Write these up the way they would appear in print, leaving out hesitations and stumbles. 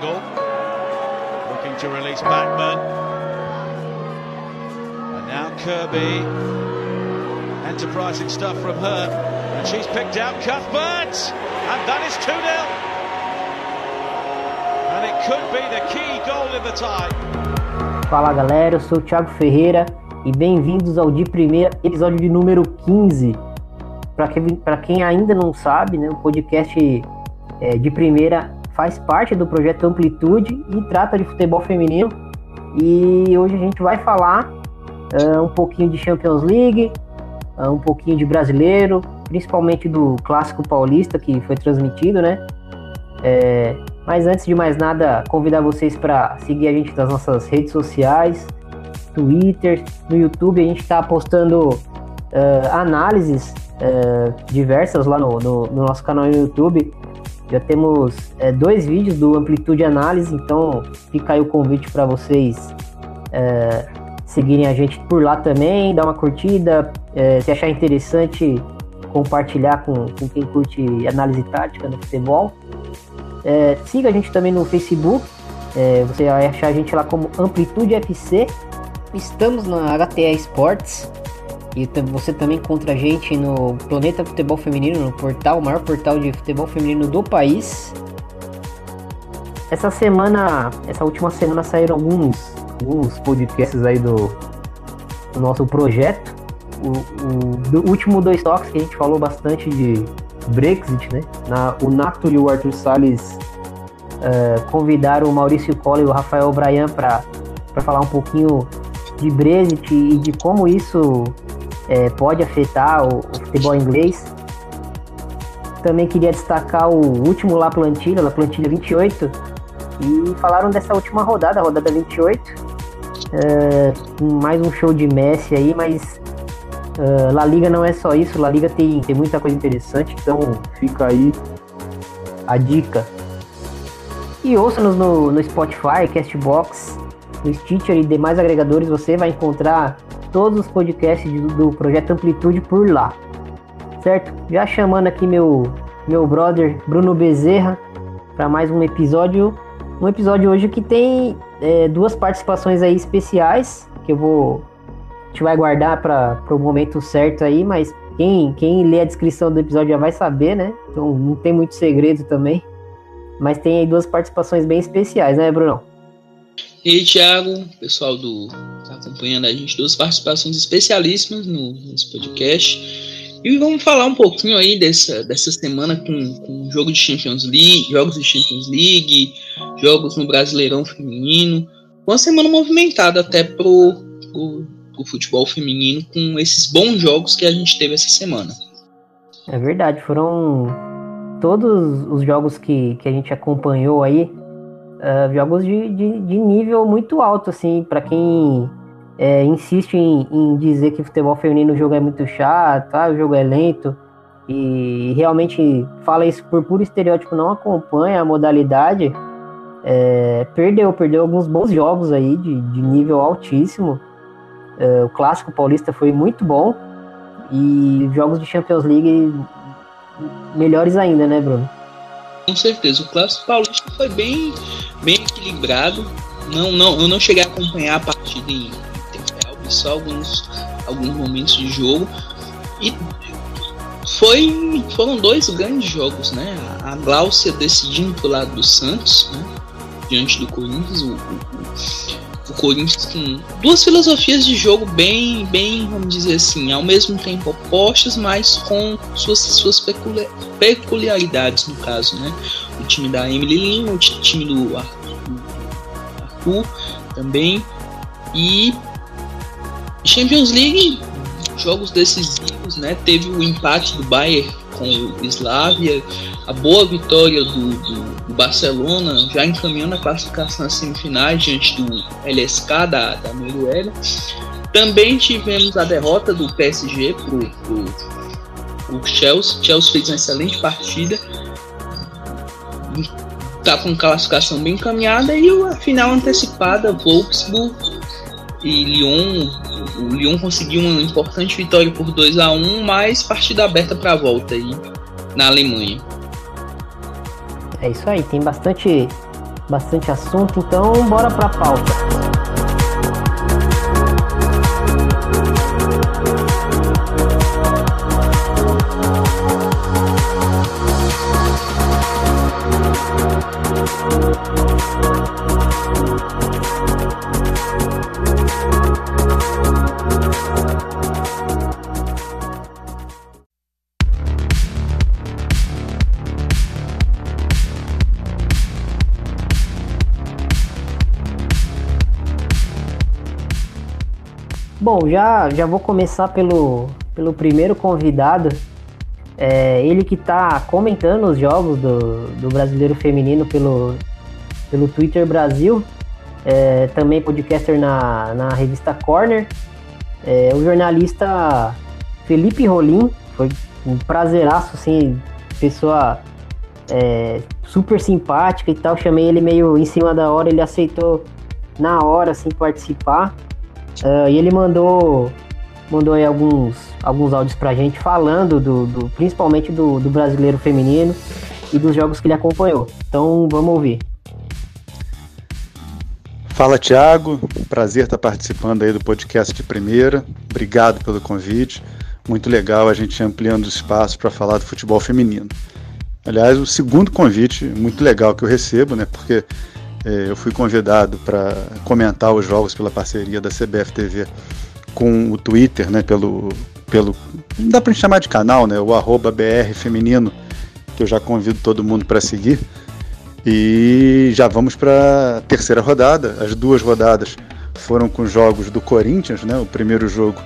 goal. Looking to release Backman. And now Kirby. Enterprising stuff from her. And she's picked out Cuthbert. And that is 2-0. And it could be the key goal in the tie. Fala galera, eu sou o Thiago Ferreira e bem-vindos ao de primeira, episódio de número 15. Para quem ainda não sabe, né, o podcast de primeira faz parte do projeto Amplitude e trata de futebol feminino. E hoje a gente vai falar um pouquinho de Champions League, um pouquinho de brasileiro, principalmente do clássico paulista que foi transmitido, né? Mas antes de mais nada, convidar vocês para seguir a gente nas nossas redes sociais, Twitter, no YouTube. A gente está postando análises diversas lá no nosso canal no YouTube. Já temos 2 vídeos do Amplitude Análise, então fica aí o convite para vocês seguirem a gente por lá também, dar uma curtida, se achar interessante compartilhar com quem curte análise tática no futebol. Siga a gente também no Facebook, você vai achar a gente lá como Amplitude FC. Estamos na HTA Sports e você também encontra a gente no Planeta Futebol Feminino, no portal, o maior portal de futebol feminino do país. Essa última semana saíram alguns podcasts aí do nosso projeto. O último 2 toques que a gente falou bastante de Brexit, né? O Nato e o Arthur Salles convidaram o Maurício Collor e o Rafael O'Brien para falar um pouquinho de Brexit e de como isso pode afetar o futebol inglês. Também queria destacar o último La Plantilla 28, e falaram dessa última rodada, a rodada 28, mais um show de Messi aí, mas La Liga não é só isso, La Liga tem muita coisa interessante, então fica aí a dica. E ouça-nos no Spotify, Castbox, no Stitcher e demais agregadores. Você vai encontrar todos os podcasts do Projeto Amplitude por lá, certo? Já chamando aqui meu brother Bruno Bezerra para mais um episódio. Um episódio hoje que tem 2 participações aí especiais, que a gente vai guardar para o momento certo aí, mas quem lê a descrição do episódio já vai saber, né? Então não tem muito segredo também, mas tem aí 2 participações bem especiais, né, Brunão? E aí, Thiago, pessoal tá acompanhando a gente, 2 participações especialíssimas nesse podcast. E vamos falar um pouquinho aí dessa semana com o jogo de Champions League, jogos de Champions League, jogos no Brasileirão Feminino. Uma semana movimentada até pro futebol feminino, com esses bons jogos que a gente teve essa semana. É verdade, foram todos os jogos que a gente acompanhou aí. Jogos de nível muito alto, assim, para quem insiste em dizer que futebol feminino o jogo é muito chato, o jogo é lento, e realmente fala isso por puro estereótipo, não acompanha a modalidade, perdeu alguns bons jogos aí de nível altíssimo. O clássico paulista foi muito bom, e jogos de Champions League melhores ainda, né, Bruno? Com certeza, o clássico paulista foi bem equilibrado. Eu não cheguei a acompanhar a partida em tempo real, só alguns momentos de jogo. E foram 2 grandes jogos, né? A Gláucia decidindo pro lado do Santos, né? Diante do Corinthians. O Corinthians com 2 filosofias de jogo bem, vamos dizer assim, ao mesmo tempo opostas, mas com suas peculiaridades, no caso, né? O time da Emily Lin, o time do Arthur também. E Champions League, jogos decisivos, né? Teve o empate do Bayern com o Slavia, a boa vitória do Barcelona, já encaminhando a classificação às semifinais diante do LSK da Noruega. Também tivemos a derrota do PSG pro Chelsea. Chelsea fez uma excelente partida, está com classificação bem encaminhada, e a final antecipada, Wolfsburg e Lyon. O Lyon conseguiu uma importante vitória por 2-1, mas partida aberta para a volta aí na Alemanha. É isso aí, tem bastante bastante assunto, então bora para a pauta. Bom, já vou começar pelo primeiro convidado, ele que está comentando os jogos do Brasileiro Feminino pelo Twitter Brasil, também podcaster na revista Corner, o jornalista Felipe Rolim. Foi um prazeraço, assim, pessoa super simpática e tal. Chamei ele meio em cima da hora, ele aceitou na hora, assim, participar. E ele mandou aí alguns áudios pra gente falando principalmente do Brasileiro Feminino e dos jogos que ele acompanhou. Então vamos ouvir. Fala, Thiago, prazer estar participando aí do podcast de primeira. Obrigado pelo convite. Muito legal a gente ampliando o espaço para falar do futebol feminino. Aliás, o segundo convite muito legal que eu recebo, né? Porque eu fui convidado para comentar os jogos pela parceria da CBF TV com o Twitter, né, não dá para chamar de canal, né, o @brfeminino, que eu já convido todo mundo para seguir. E já vamos para a terceira rodada. As duas rodadas foram com jogos do Corinthians, né, o primeiro jogo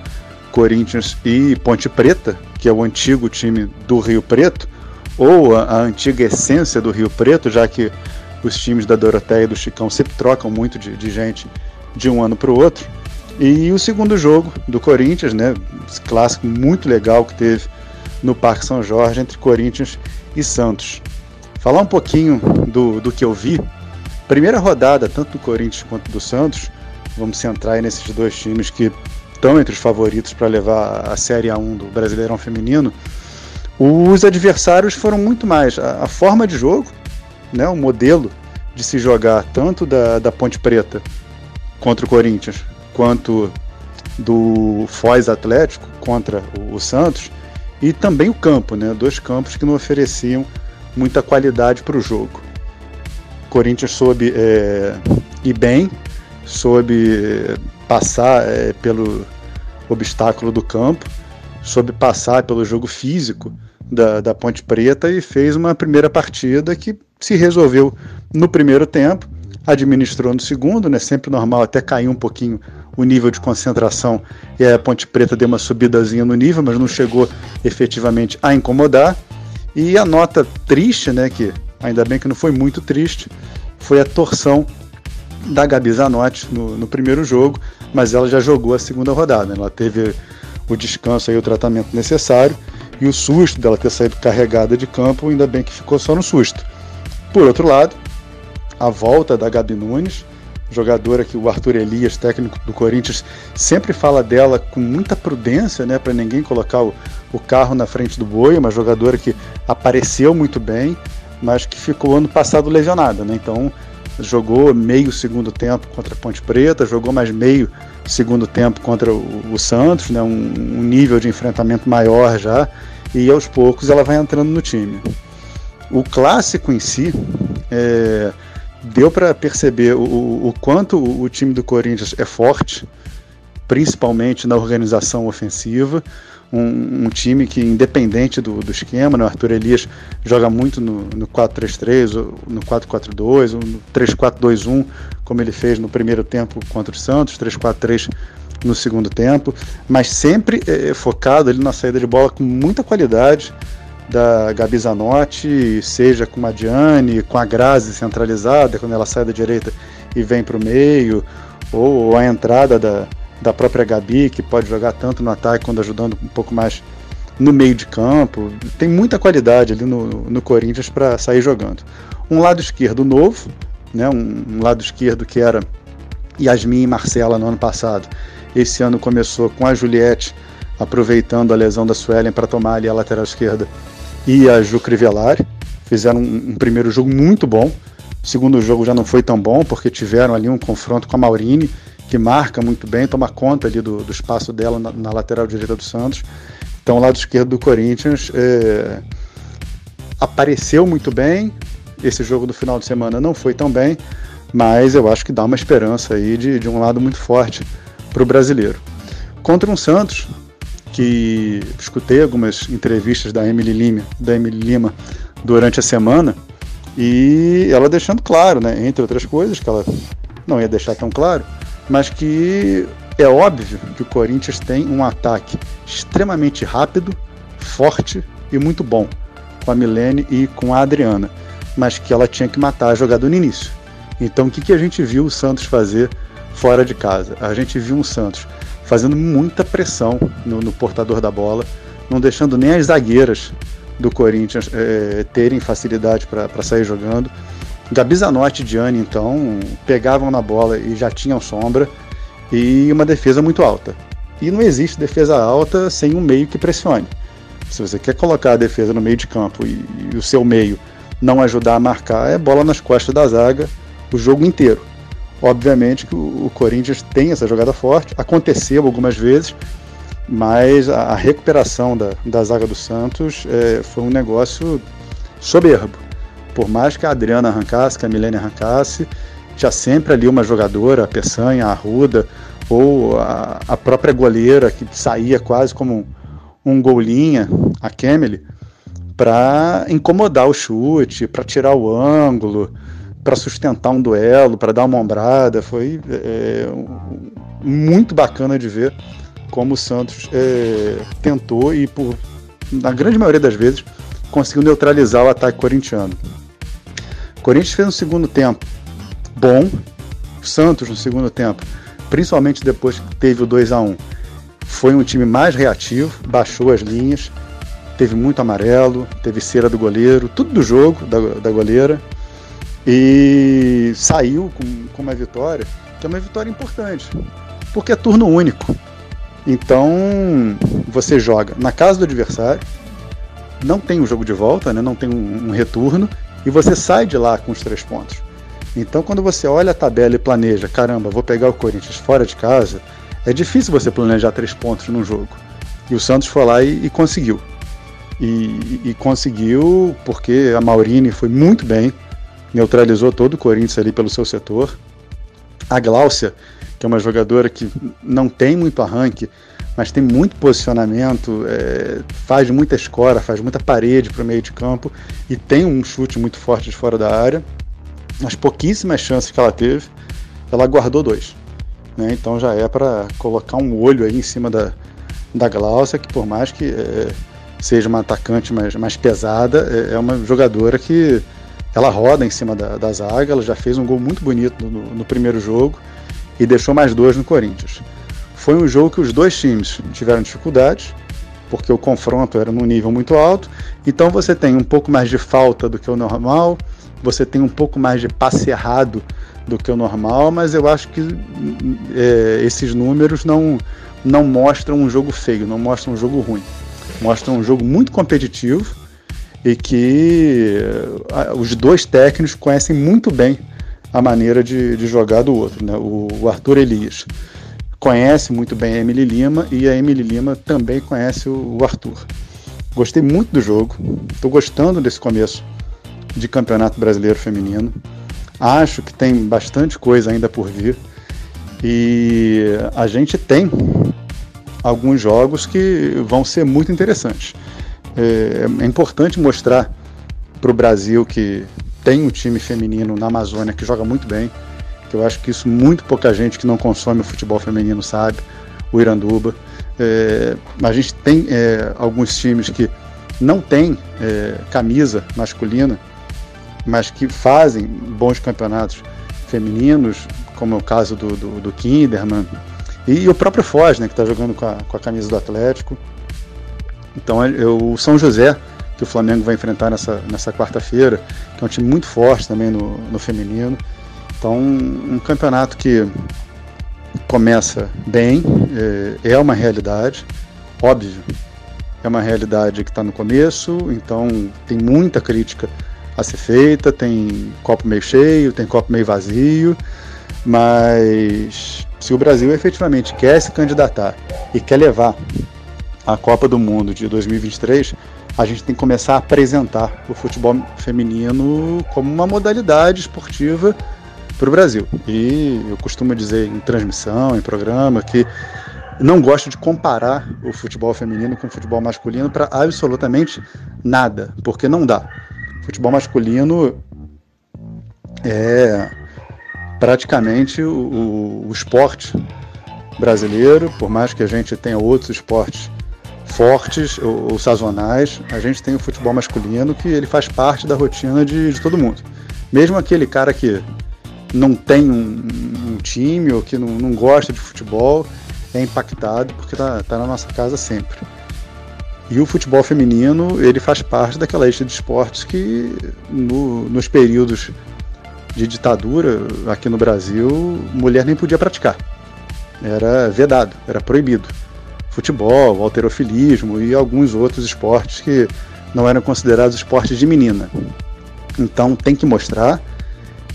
Corinthians e Ponte Preta, que é o antigo time do Rio Preto, ou a antiga essência do Rio Preto, já que os times da Doroteia e do Chicão sempre trocam muito de gente de um ano para o outro. E o segundo jogo do Corinthians, né, esse clássico muito legal que teve no Parque São Jorge entre Corinthians e Santos. Falar um pouquinho do que eu vi. Primeira rodada, tanto do Corinthians quanto do Santos. Vamos centrar aí nesses dois times que estão entre os favoritos para levar a Série A1 do Brasileirão Feminino. Os adversários foram muito mais a forma de jogo, né, o modelo de se jogar, tanto da Ponte Preta contra o Corinthians, quanto do Foz Atlético contra o Santos, e também o campo, né, dois campos que não ofereciam muita qualidade para o jogo. O Corinthians soube ir bem, soube passar pelo obstáculo do campo, soube passar pelo jogo físico da Ponte Preta e fez uma primeira partida que se resolveu no primeiro tempo, administrou no segundo, né? Sempre normal até cair um pouquinho o nível de concentração e a Ponte Preta deu uma subidazinha no nível, mas não chegou efetivamente a incomodar. E a nota triste, né, que ainda bem que não foi muito triste, foi a torção da Gabi Zanotti no primeiro jogo, mas ela já jogou a segunda rodada, né? Ela teve o descanso e o tratamento necessário, e o susto dela ter saído carregada de campo, ainda bem que ficou só no susto. Por outro lado, a volta da Gabi Nunes, jogadora que o Arthur Elias, técnico do Corinthians, sempre fala dela com muita prudência, né, para ninguém colocar o carro na frente do boi, uma jogadora que apareceu muito bem, mas que ficou ano passado lesionada, né? Então jogou meio segundo tempo contra a Ponte Preta, jogou mais meio segundo tempo contra o Santos, né, um nível de enfrentamento maior já, e aos poucos ela vai entrando no time. O clássico em si, deu para perceber o quanto o time do Corinthians é forte, principalmente na organização ofensiva, um time que, independente do esquema, né, o Arthur Elias joga muito no 4-3-3, ou no 4-4-2, ou no 3-4-2-1, como ele fez no primeiro tempo contra o Santos, 3-4-3 no segundo tempo, mas sempre focado ali na saída de bola com muita qualidade da Gabi Zanotti, seja com a Diane, com a Grazi centralizada, quando ela sai da direita e vem para o meio, ou a entrada da própria Gabi, que pode jogar tanto no ataque quanto ajudando um pouco mais no meio de campo. Tem muita qualidade ali no Corinthians para sair jogando. Um lado esquerdo novo, né? um lado esquerdo que era Yasmin e Marcela no ano passado. Esse ano começou com a Juliette, aproveitando a lesão da Suelen para tomar ali a lateral esquerda, e a Ju Crivellari. Fizeram um primeiro jogo muito bom, O segundo jogo já não foi tão bom, porque tiveram ali um confronto com a Maurine, que marca muito bem, toma conta ali do espaço dela na lateral direita do Santos. Então o lado esquerdo do Corinthians apareceu muito bem. Esse jogo do final de semana não foi tão bem, mas eu acho que dá uma esperança aí de um lado muito forte para o brasileiro. Contra um Santos, que escutei algumas entrevistas da Emily Lima durante a semana, e ela deixando claro, né, entre outras coisas, que ela não ia deixar tão claro, mas que é óbvio que o Corinthians tem um ataque extremamente rápido, forte e muito bom, com a Milene e com a Adriana, mas que ela tinha que matar a jogada no início. Então o que a gente viu o Santos fazer fora de casa? A gente viu um Santos fazendo muita pressão no portador da bola, não deixando nem as zagueiras do Corinthians terem facilidade para sair jogando. Gabi Zanotti e Diane, então, pegavam na bola e já tinham sombra, e uma defesa muito alta. E não existe defesa alta sem um meio que pressione. Se você quer colocar a defesa no meio de campo e o seu meio não ajudar a marcar, é bola nas costas da zaga o jogo inteiro. Obviamente que o Corinthians tem essa jogada forte, aconteceu algumas vezes, mas a recuperação da zaga do Santos foi um negócio soberbo. Por mais que a Adriana arrancasse, que a Milene arrancasse, tinha sempre ali uma jogadora, a Peçanha, a Arruda, ou a própria goleira, que saía quase como um golinha, a Kemely, para incomodar o chute, para tirar o ângulo, para sustentar um duelo, para dar uma ombrada. Foi muito bacana de ver como o Santos tentou e, na grande maioria das vezes, conseguiu neutralizar o ataque corintiano. O Corinthians fez um segundo tempo bom, o Santos no segundo tempo, principalmente depois que teve o 2-1, foi um time mais reativo, baixou as linhas, teve muito amarelo, teve cera do goleiro, tudo do jogo da goleira, e saiu com uma vitória, que é uma vitória importante, porque é turno único. Então você joga na casa do adversário, não tem um jogo de volta, né? Não tem um retorno, e você sai de lá com os 3 pontos. Então quando você olha a tabela e planeja, caramba, vou pegar o Corinthians fora de casa, é difícil você planejar 3 pontos num jogo. E o Santos foi lá e conseguiu. E conseguiu porque a Maurine foi muito bem, neutralizou todo o Corinthians ali pelo seu setor. A Gláucia, que é uma jogadora que não tem muito arranque, mas tem muito posicionamento, faz muita escora, faz muita parede para o meio de campo e tem um chute muito forte de fora da área. Nas pouquíssimas chances que ela teve, ela guardou 2, né? Então já é para colocar um olho aí em cima da Gláucia, que por mais que seja uma atacante mais pesada, é uma jogadora que ela roda em cima da zaga. Ela já fez um gol muito bonito no primeiro jogo e deixou mais 2 no Corinthians. Foi um jogo que os 2 times tiveram dificuldades, porque o confronto era num nível muito alto. Então você tem um pouco mais de falta do que o normal, você tem um pouco mais de passe errado do que o normal, mas eu acho que esses números não mostram um jogo feio, não mostram um jogo ruim, mostram um jogo muito competitivo e que os 2 técnicos conhecem muito bem a maneira de jogar do outro, né? O Arthur Elias conhece muito bem a Emily Lima e a Emily Lima também conhece o Arthur. Gostei muito do jogo, estou gostando desse começo de Campeonato Brasileiro Feminino, acho que tem bastante coisa ainda por vir e a gente tem alguns jogos que vão ser muito interessantes. É importante mostrar para o Brasil que tem um time feminino na Amazônia que joga muito bem, que eu acho que isso muito pouca gente que não consome o futebol feminino sabe, o Iranduba. A gente tem alguns times que não tem camisa masculina, mas que fazem bons campeonatos femininos, como é o caso do Kinderman e o próprio Foz, né, que está jogando com a camisa do Atlético. Então o São José, que o Flamengo vai enfrentar nessa quarta-feira, que é um time muito forte também no feminino. Então um campeonato que começa bem, é uma realidade, óbvio, é uma realidade que está no começo, então tem muita crítica a ser feita, tem copo meio cheio, tem copo meio vazio, mas se o Brasil efetivamente quer se candidatar e quer levar a Copa do Mundo de 2023, a gente tem que começar a apresentar o futebol feminino como uma modalidade esportiva para o Brasil. E eu costumo dizer em transmissão, em programa, que não gosto de comparar o futebol feminino com o futebol masculino para absolutamente nada, porque não dá. O futebol masculino é praticamente o esporte brasileiro, por mais que a gente tenha outros esportes fortes ou sazonais, a gente tem o futebol masculino que ele faz parte da rotina de todo mundo. Mesmo aquele cara que não tem um time ou que não gosta de futebol, é impactado porque tá na nossa casa sempre. E o futebol feminino, ele faz parte daquela lista de esportes que nos períodos de ditadura aqui no Brasil, mulher nem podia praticar. Era vedado, era proibido. Futebol, halterofilismo e alguns outros esportes que não eram considerados esportes de menina. Então tem que mostrar,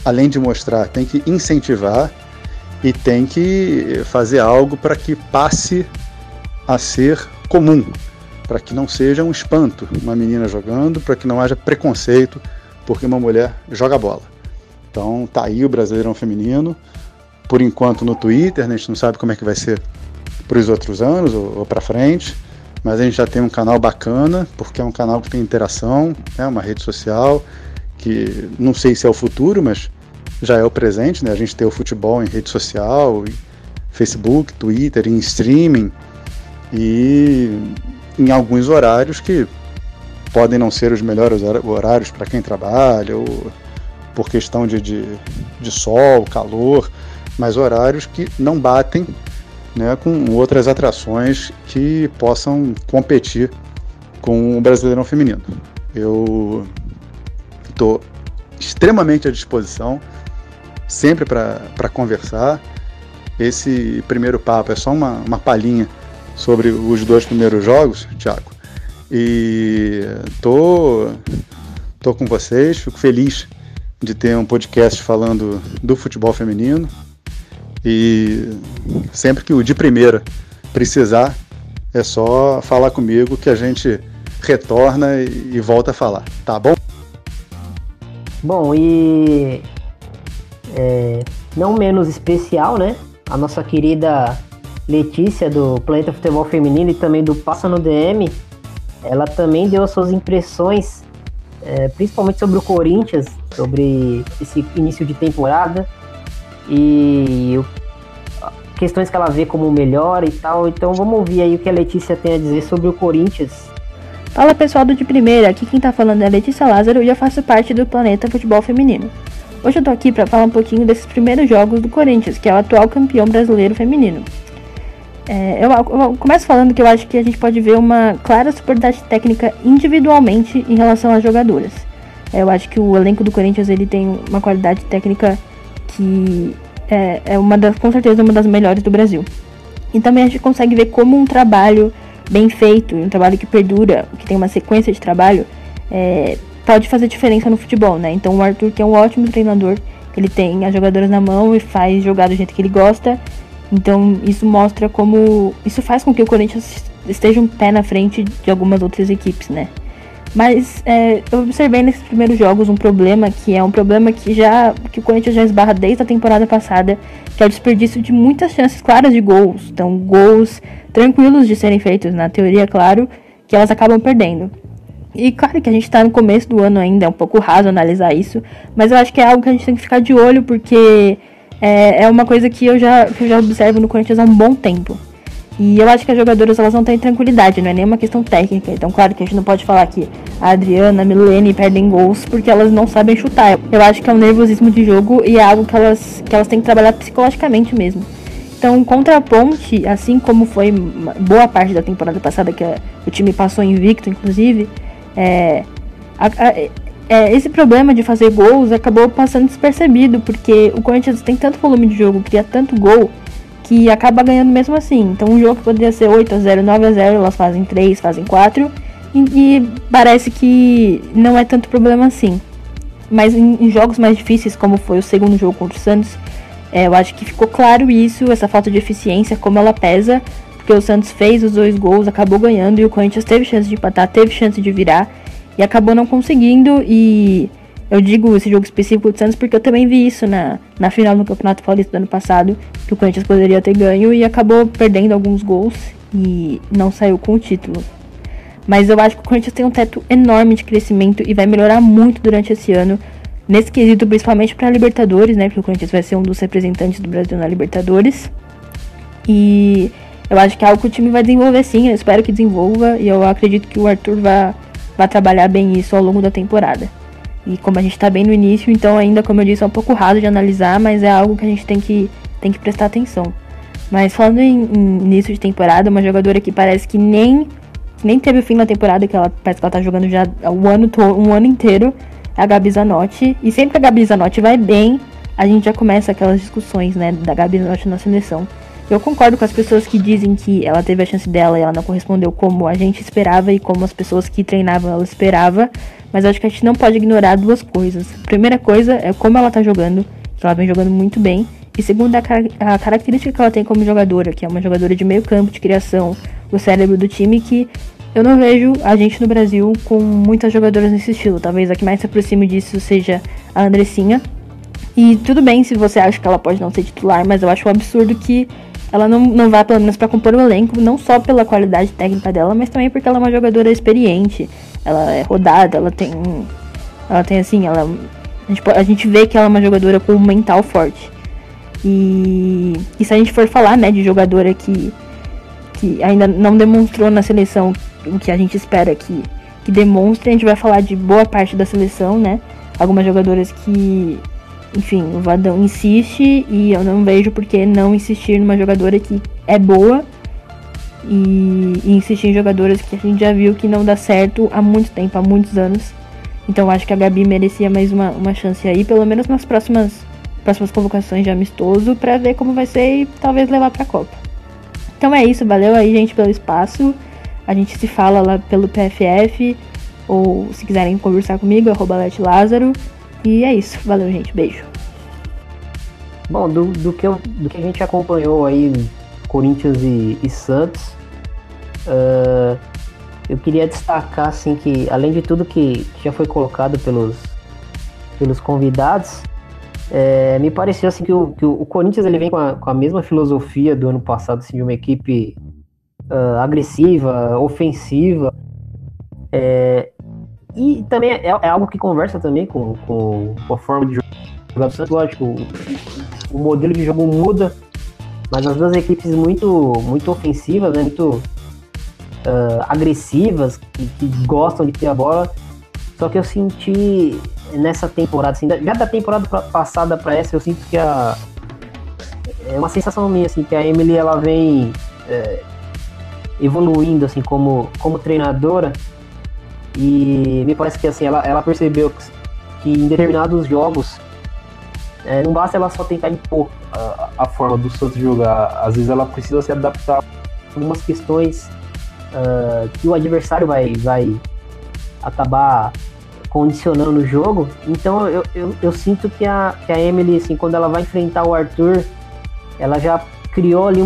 além de mostrar, tem que incentivar e tem que fazer algo para que passe a ser comum, para que não seja um espanto uma menina jogando, para que não haja preconceito porque uma mulher joga bola. Então tá aí o Brasileirão Feminino, por enquanto no Twitter, né? A gente não sabe como é que vai ser para os outros anos ou para frente, mas a gente já tem um canal bacana, porque é um canal que tem interação, é uma rede social que não sei se é o futuro, mas já é o presente, né? A gente tem o futebol em rede social, Facebook, Twitter, em streaming e em alguns horários que podem não ser os melhores horários para quem trabalha ou por questão de sol, calor, mas horários que não batem, né, com outras atrações que possam competir com o Brasileirão Feminino. Eu estou extremamente à disposição sempre para conversar. Esse primeiro papo é só uma palhinha sobre os dois primeiros jogos, Thiago, e tô com vocês, fico feliz de ter um podcast falando do futebol feminino e sempre que o de primeira precisar é só falar comigo que a gente retorna e volta a falar, tá bom? Bom, e não menos especial, né? A nossa querida Letícia do Planeta Futebol Feminino e também do Passa no DM, ela também deu as suas impressões, principalmente sobre o Corinthians, sobre esse início de temporada e questões que ela vê como melhor e tal. Então vamos ouvir aí o que a Letícia tem a dizer sobre o Corinthians. Fala pessoal do De Primeira, aqui quem tá falando é a Letícia Lázaro e eu faço parte do Planeta Futebol Feminino. Hoje eu tô aqui pra falar um pouquinho desses primeiros jogos do Corinthians, que é o atual campeão brasileiro feminino. Eu começo falando que eu acho que a gente pode ver uma clara superioridade técnica individualmente em relação às jogadoras. Eu acho que o elenco do Corinthians ele tem uma qualidade técnica que é uma das, com certeza uma das melhores do Brasil. E também a gente consegue ver como um trabalho bem feito, um trabalho que perdura, que tem uma sequência de trabalho, pode fazer diferença no futebol, né? Então o Arthur, que é um ótimo treinador, ele tem as jogadoras na mão e faz jogar do jeito que ele gosta. Então isso mostra como... isso faz com que o Corinthians esteja um pé na frente de algumas outras equipes, né? Mas eu observei nesses primeiros jogos um problema, que é um problema que o Corinthians já esbarra desde a temporada passada, que é o desperdício de muitas chances claras de gols. Então gols tranquilos de serem feitos, na teoria, claro, que elas acabam perdendo. E claro que a gente está no começo do ano ainda, é um pouco raso analisar isso, mas eu acho que é algo que a gente tem que ficar de olho, porque é uma coisa que eu já observo no Corinthians há um bom tempo. E eu acho que as jogadoras elas não têm tranquilidade, não é nenhuma questão técnica. Então claro que a gente não pode falar que a Adriana, a Milene perdem gols porque elas não sabem chutar. Eu acho que é um nervosismo de jogo e é algo que elas têm que trabalhar psicologicamente mesmo. Então, contra a Ponte, assim como foi boa parte da temporada passada, que o time passou invicto, inclusive, esse problema de fazer gols acabou passando despercebido, porque o Corinthians tem tanto volume de jogo, cria tanto gol, que acaba ganhando mesmo assim. Então, um jogo que poderia ser 8-0, 9-0, elas fazem 3, fazem 4, e parece que não é tanto problema assim. mas em jogos mais difíceis, como foi o segundo jogo contra o Santos, eu acho que ficou claro isso, essa falta de eficiência, como ela pesa, porque o Santos fez os 2 gols, acabou ganhando, e o Corinthians teve chance de empatar, teve chance de virar, e acabou não conseguindo. E eu digo esse jogo específico do Santos porque eu também vi isso na final do Campeonato Paulista do ano passado, que o Corinthians poderia ter ganho e acabou perdendo alguns gols e não saiu com o título. Mas eu acho que o Corinthians tem um teto enorme de crescimento e vai melhorar muito durante esse ano, nesse quesito, principalmente para a Libertadores, né? Porque o Corinthians vai ser um dos representantes do Brasil na Libertadores. E eu acho que é algo que o time vai desenvolver sim, eu espero que desenvolva, e eu acredito que o Arthur vai trabalhar bem isso ao longo da temporada. E como a gente está bem no início, então ainda, como eu disse, é um pouco raro de analisar, mas é algo que a gente tem que prestar atenção. Mas falando em início de temporada, uma jogadora que parece que nem teve o fim da temporada, que ela parece que ela tá jogando já um ano inteiro, é a Gabi Zanotti. E sempre que a Gabi Zanotti vai bem, a gente já começa aquelas discussões, né, da Gabi Zanotti na seleção. Eu concordo com as pessoas que dizem que ela teve a chance dela e ela não correspondeu como a gente esperava e como as pessoas que treinavam ela esperava, mas acho que a gente não pode ignorar 2 coisas. A primeira coisa é como ela tá jogando, que ela vem jogando muito bem, e segunda, a característica que ela tem como jogadora, que é uma jogadora de meio campo, de criação, o cérebro do time, que eu não vejo a gente no Brasil com muitas jogadoras nesse estilo. Talvez a que mais se aproxime disso seja a Andressinha. E tudo bem se você acha que ela pode não ser titular, mas eu acho um absurdo que ela não vá, pelo menos, para compor o elenco, não só pela qualidade técnica dela, mas também porque ela é uma jogadora experiente, ela é rodada, a gente vê que ela é uma jogadora com um mental forte. E se a gente for falar, né, de jogadora que ainda não demonstrou na seleção o que a gente espera que demonstre, a gente vai falar de boa parte da seleção, né? Algumas jogadoras que, enfim, o Vadão insiste e eu não vejo por que não insistir numa jogadora que é boa e insistir em jogadoras que a gente já viu que não dá certo há muito tempo, há muitos anos. Então acho que a Gabi merecia mais uma chance aí, pelo menos nas próximas convocações de amistoso, pra ver como vai ser e talvez levar pra Copa. Então é isso, valeu aí, gente, pelo espaço. A gente se fala lá pelo PFF, ou se quiserem conversar comigo, @LetLázaro. E é isso, valeu, gente, beijo. Bom, do que a gente acompanhou aí, Corinthians e Santos, eu queria destacar, assim, que além de tudo que já foi colocado pelos convidados, me pareceu assim que o Corinthians ele vem com a mesma filosofia do ano passado, assim, de uma equipe agressiva, ofensiva, e também é algo que conversa também com a forma de jogar do Santos. Lógico, o modelo de jogo muda, mas as duas equipes muito ofensivas, né, muito agressivas, que gostam de ter a bola. Só que eu senti nessa temporada, assim, já da temporada passada pra essa, eu sinto que é uma sensação minha, assim, que a Emily, ela vem evoluindo, assim, como treinadora, e me parece que, assim, ela percebeu que em determinados jogos não basta ela só tentar impor a forma do Santos jogar, às vezes ela precisa se adaptar a algumas questões que o adversário vai acabar condicionando o jogo. Então eu sinto que a Emily, assim, quando ela vai enfrentar o Arthur, ela já criou ali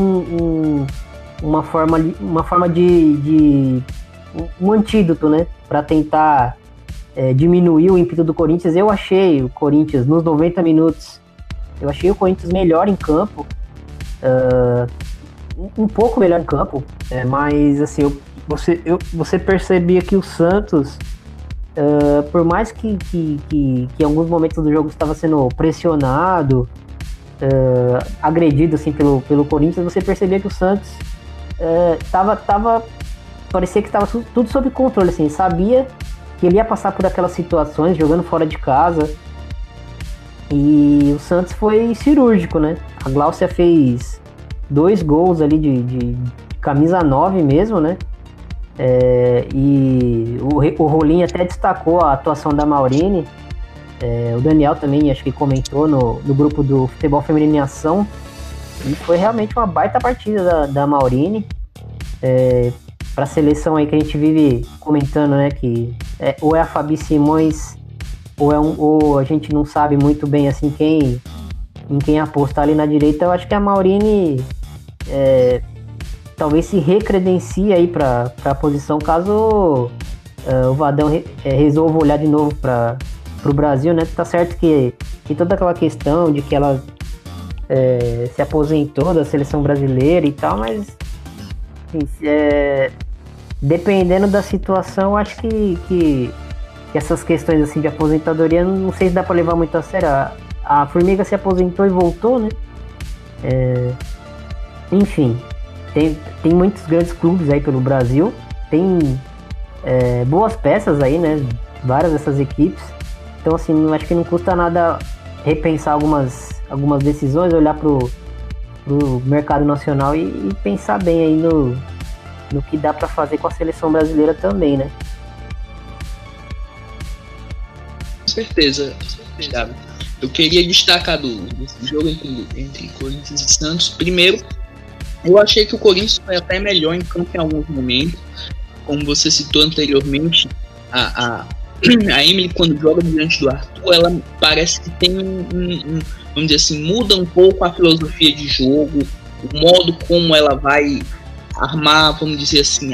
uma forma de um antídoto, né, para tentar diminuir o ímpeto do Corinthians. Eu achei o Corinthians nos 90 minutos, eu achei o Corinthians melhor em campo, um pouco melhor em campo, mas assim, você percebia que o Santos, por mais que em alguns momentos do jogo estava sendo pressionado, agredido, assim, pelo Corinthians, você percebia que o Santos parecia que estava tudo sob controle, assim, sabia que ele ia passar por aquelas situações jogando fora de casa, e o Santos foi cirúrgico, né? A Gláucia fez 2 gols ali de camisa 9 mesmo, né? E o Rolim até destacou a atuação da Maurine, o Daniel também acho que comentou no grupo do Futebol Feminino em Ação, e foi realmente uma baita partida da Maurine, para a seleção aí que a gente vive comentando, né, que ou é a Fabi Simões ou a gente não sabe muito bem assim em quem apostar ali na direita. Eu acho que a Maurine talvez se recredencie aí para a posição, caso o Vadão resolva olhar de novo para o Brasil, né? Tá certo que toda aquela questão de que ela se aposentou da seleção brasileira e tal, mas assim, dependendo da situação, acho que essas questões assim de aposentadoria, não sei se dá para levar muito a sério. A Formiga se aposentou e voltou, né? Enfim, tem muitos grandes clubes aí pelo Brasil, tem boas peças aí, né? Várias dessas equipes. Então, assim, acho que não custa nada repensar algumas decisões, olhar pro mercado nacional e pensar bem aí no que dá para fazer com a seleção brasileira também, né? Com certeza, Gabi. Eu queria destacar do jogo entre Corinthians e Santos. Primeiro, eu achei que o Corinthians foi até melhor em campo em alguns momentos. Como você citou anteriormente, a Emily, quando joga diante do Arthur, ela parece que tem vamos dizer assim, muda um pouco a filosofia de jogo, o modo como ela vai armar, vamos dizer assim,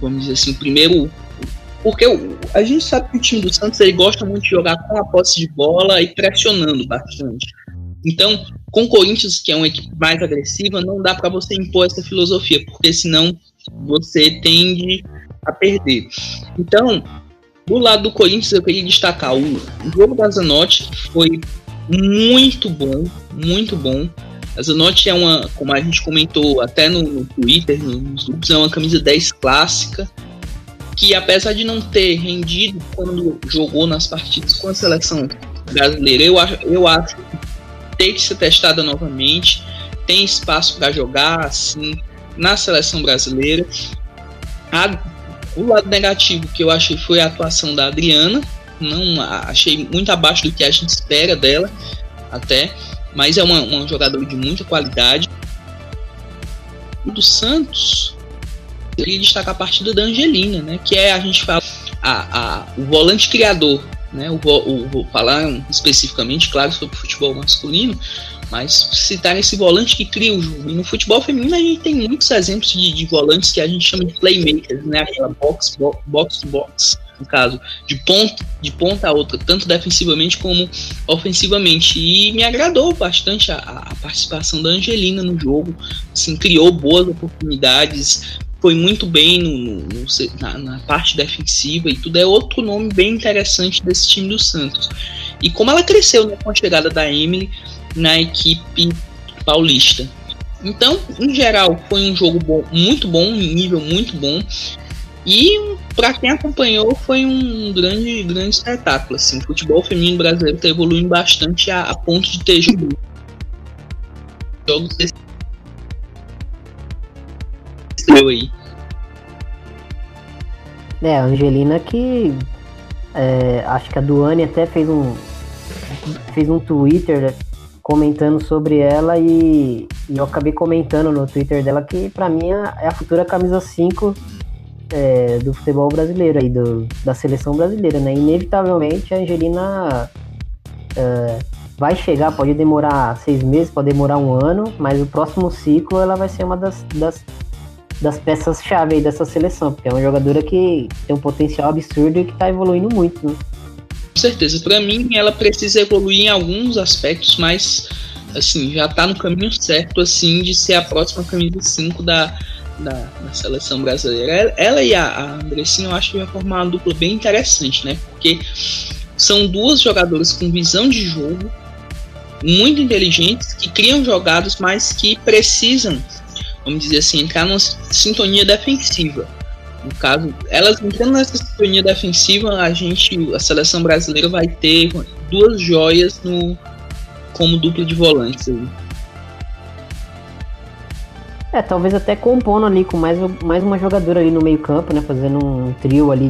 vamos dizer assim, primeiro. Porque a gente sabe que o time do Santos, ele gosta muito de jogar com a posse de bola e pressionando bastante. Então, com o Corinthians, que é uma equipe mais agressiva, não dá para você impor essa filosofia, porque senão você tende a perder. Então, do lado do Corinthians, eu queria destacar o jogo da Zanotti, que foi muito bom, muito bom. A Zanotti é uma, como a gente comentou até no Twitter, nos grupos, é uma camisa 10 clássica, que apesar de não ter rendido quando jogou nas partidas com a seleção brasileira, eu acho que tem que ser testada novamente, tem espaço para jogar assim na seleção brasileira. O lado negativo que eu achei foi a atuação da Adriana, não achei muito abaixo do que a gente espera dela até, mas é uma jogadora de muita qualidade. E do Santos, eu queria destacar a partida da Angelina, né? Que é, a gente fala, o volante criador, né? Vou falar especificamente, claro, sobre o futebol masculino, mas citar esse volante que cria o jogo. E no futebol feminino a gente tem muitos exemplos de volantes que a gente chama de playmakers, né? Aquela box-to-box, no caso, de ponta a outra, tanto defensivamente como ofensivamente. E me agradou bastante a participação da Angelina no jogo, assim, criou boas oportunidades, foi muito bem na parte defensiva e tudo. É outro nome bem interessante desse time do Santos. E como ela cresceu, né, com a chegada da Emily na equipe paulista. Então, em geral, foi um jogo bom, muito bom, um nível muito bom. E para quem acompanhou, foi um grande, grande espetáculo. Assim, o futebol feminino brasileiro está evoluindo bastante a ponto de ter jogos desse aí. A Angelina que acho que a Duane até fez um Twitter comentando sobre ela e eu acabei comentando no Twitter dela que pra mim é a futura camisa 5 do futebol brasileiro aí, da seleção brasileira, né? Inevitavelmente a Angelina vai chegar, pode demorar 6 meses, pode demorar 1 ano, mas o próximo ciclo ela vai ser uma das peças-chave aí dessa seleção, porque é uma jogadora que tem um potencial absurdo e que está evoluindo muito, né? Com certeza, para mim ela precisa evoluir em alguns aspectos, mas assim, já está no caminho certo assim, de ser a próxima camisa 5 da seleção brasileira. Ela e a Andressinha, eu acho que vai formar uma dupla bem interessante, né? Porque são duas jogadoras com visão de jogo, muito inteligentes, que criam jogadas, mas que precisam, vamos dizer assim, entrar numa sintonia defensiva. No caso, elas entrando nessa sintonia defensiva, a seleção brasileira vai ter 2 joias como dupla de volantes aí. Talvez até compondo ali com mais uma jogadora ali no meio campo, né? Fazendo um trio ali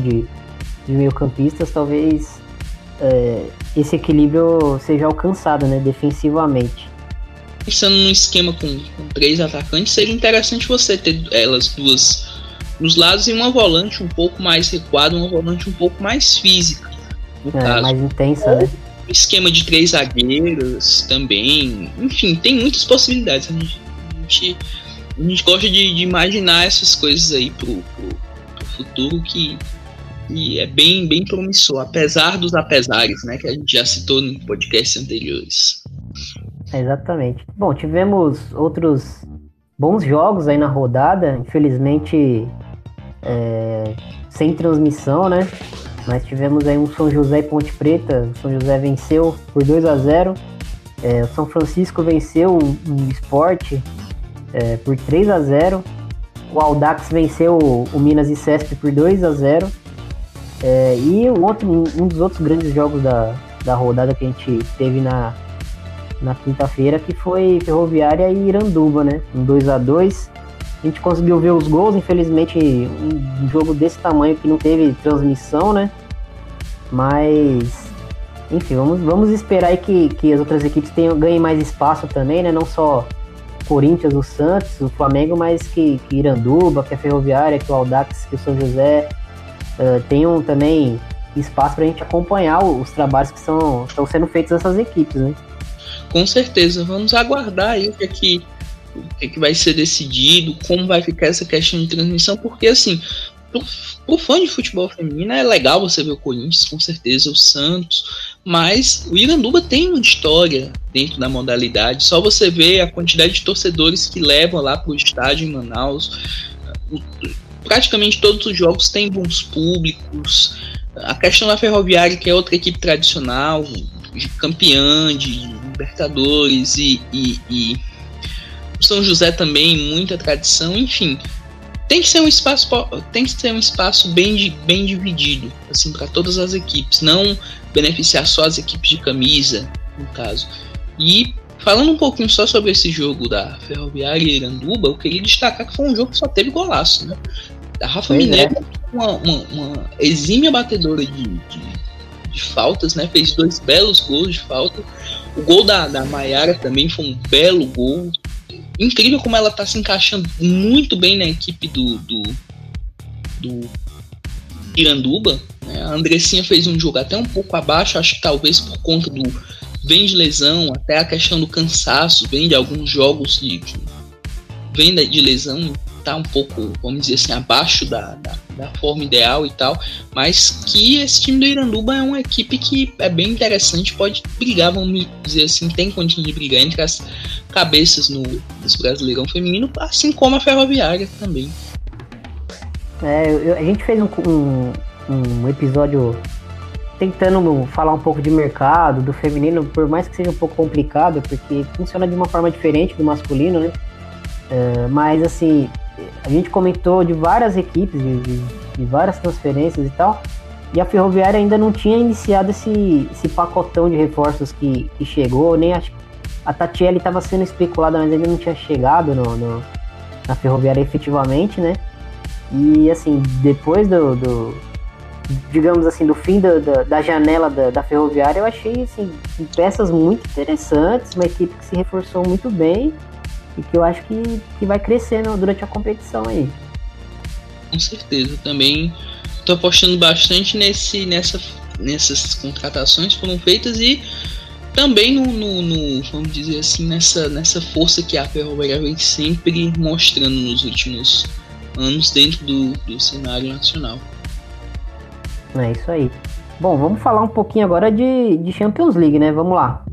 de meio campistas, talvez esse equilíbrio seja alcançado, né? Defensivamente. Pensando num esquema com 3 atacantes, seria interessante você ter elas duas nos lados e uma volante um pouco mais recuada, uma volante um pouco mais física, no caso. Mais intensa, né? Esquema de 3 zagueiros também. Enfim, tem muitas possibilidades. A gente gosta de imaginar essas coisas aí pro futuro, que é bem, bem promissor, apesar dos apesares, né, que a gente já citou em podcasts anteriores. Exatamente. Bom, tivemos outros bons jogos aí na rodada, infelizmente sem transmissão, né? Mas tivemos aí um São José e Ponte Preta. O São José venceu por 2-0. O São Francisco venceu o Sport por 3-0. O Audax venceu o Minas e Sesp por 2-0. E um dos outros grandes jogos da rodada que a gente teve na quinta-feira, que foi Ferroviária e Iranduba, né? Um 2-2. A gente conseguiu ver os gols, infelizmente um jogo desse tamanho que não teve transmissão, né? Mas, enfim, vamos esperar aí que as outras equipes ganhem mais espaço também, né? Não só o Corinthians, o Santos, o Flamengo, mas que Iranduba, que a Ferroviária, que o Audax, que o São José tenham também espaço pra gente acompanhar os trabalhos que estão sendo feitos nessas equipes, né? Com certeza, vamos aguardar aí o que vai ser decidido, como vai ficar essa questão de transmissão, porque assim, pro fã de futebol feminino é legal você ver o Corinthians, com certeza, o Santos, mas o Iranduba tem uma história dentro da modalidade, só você vê a quantidade de torcedores que levam lá pro estádio em Manaus, praticamente todos os jogos têm bons públicos, a questão da Ferroviária, que é outra equipe tradicional, de campeã, de Libertadores e São José também, muita tradição, enfim, tem que ser um espaço bem dividido, assim, para todas as equipes, não beneficiar só as equipes de camisa, no caso. E falando um pouquinho só sobre esse jogo da Ferroviária e Iranduba, eu queria destacar que foi um jogo que só teve golaço, né? A Rafa Mineiro, uma exímia batedora de faltas, né? Fez 2 belos gols de falta. O gol da Maiara também foi um belo gol. Incrível como ela tá se encaixando muito bem na equipe do Iranduba, né? A Andressinha fez um jogo até um pouco abaixo, acho que talvez por conta do vem de lesão, até a questão do cansaço, vem de alguns jogos que vem de lesão, tá um pouco, vamos dizer assim, abaixo da forma ideal e tal, mas que esse time do Iranduba é uma equipe que é bem interessante, pode brigar, vamos dizer assim, tem condição de brigar entre as cabeças no Brasileirão Feminino, assim como a Ferroviária também. A gente fez um episódio tentando falar um pouco de mercado, do feminino, por mais que seja um pouco complicado, porque funciona de uma forma diferente do masculino, né? Mas assim, a gente comentou de várias equipes, de várias transferências e tal, e a Ferroviária ainda não tinha iniciado esse pacotão de reforços que chegou, nem a Tatiele estava sendo especulada, mas ainda não tinha chegado na Ferroviária efetivamente, né? E assim, depois digamos assim, do fim da janela da Ferroviária, eu achei assim, peças muito interessantes, uma equipe que se reforçou muito bem, e que eu acho que vai crescendo durante a competição aí. Com certeza, também tô apostando bastante nessas contratações que foram feitas e também no vamos dizer assim, nessa força que a Ferroviária vem sempre mostrando nos últimos anos dentro do cenário nacional. É isso aí. Bom, vamos falar um pouquinho agora de Champions League, né? Vamos lá.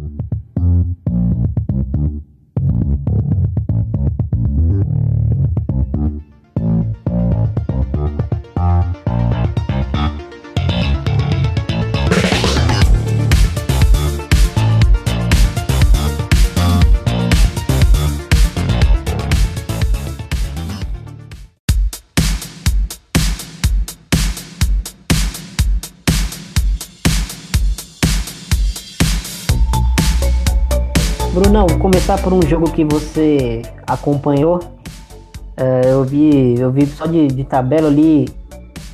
Brunão, vou começar por um jogo que você acompanhou. Eu vi só de tabela ali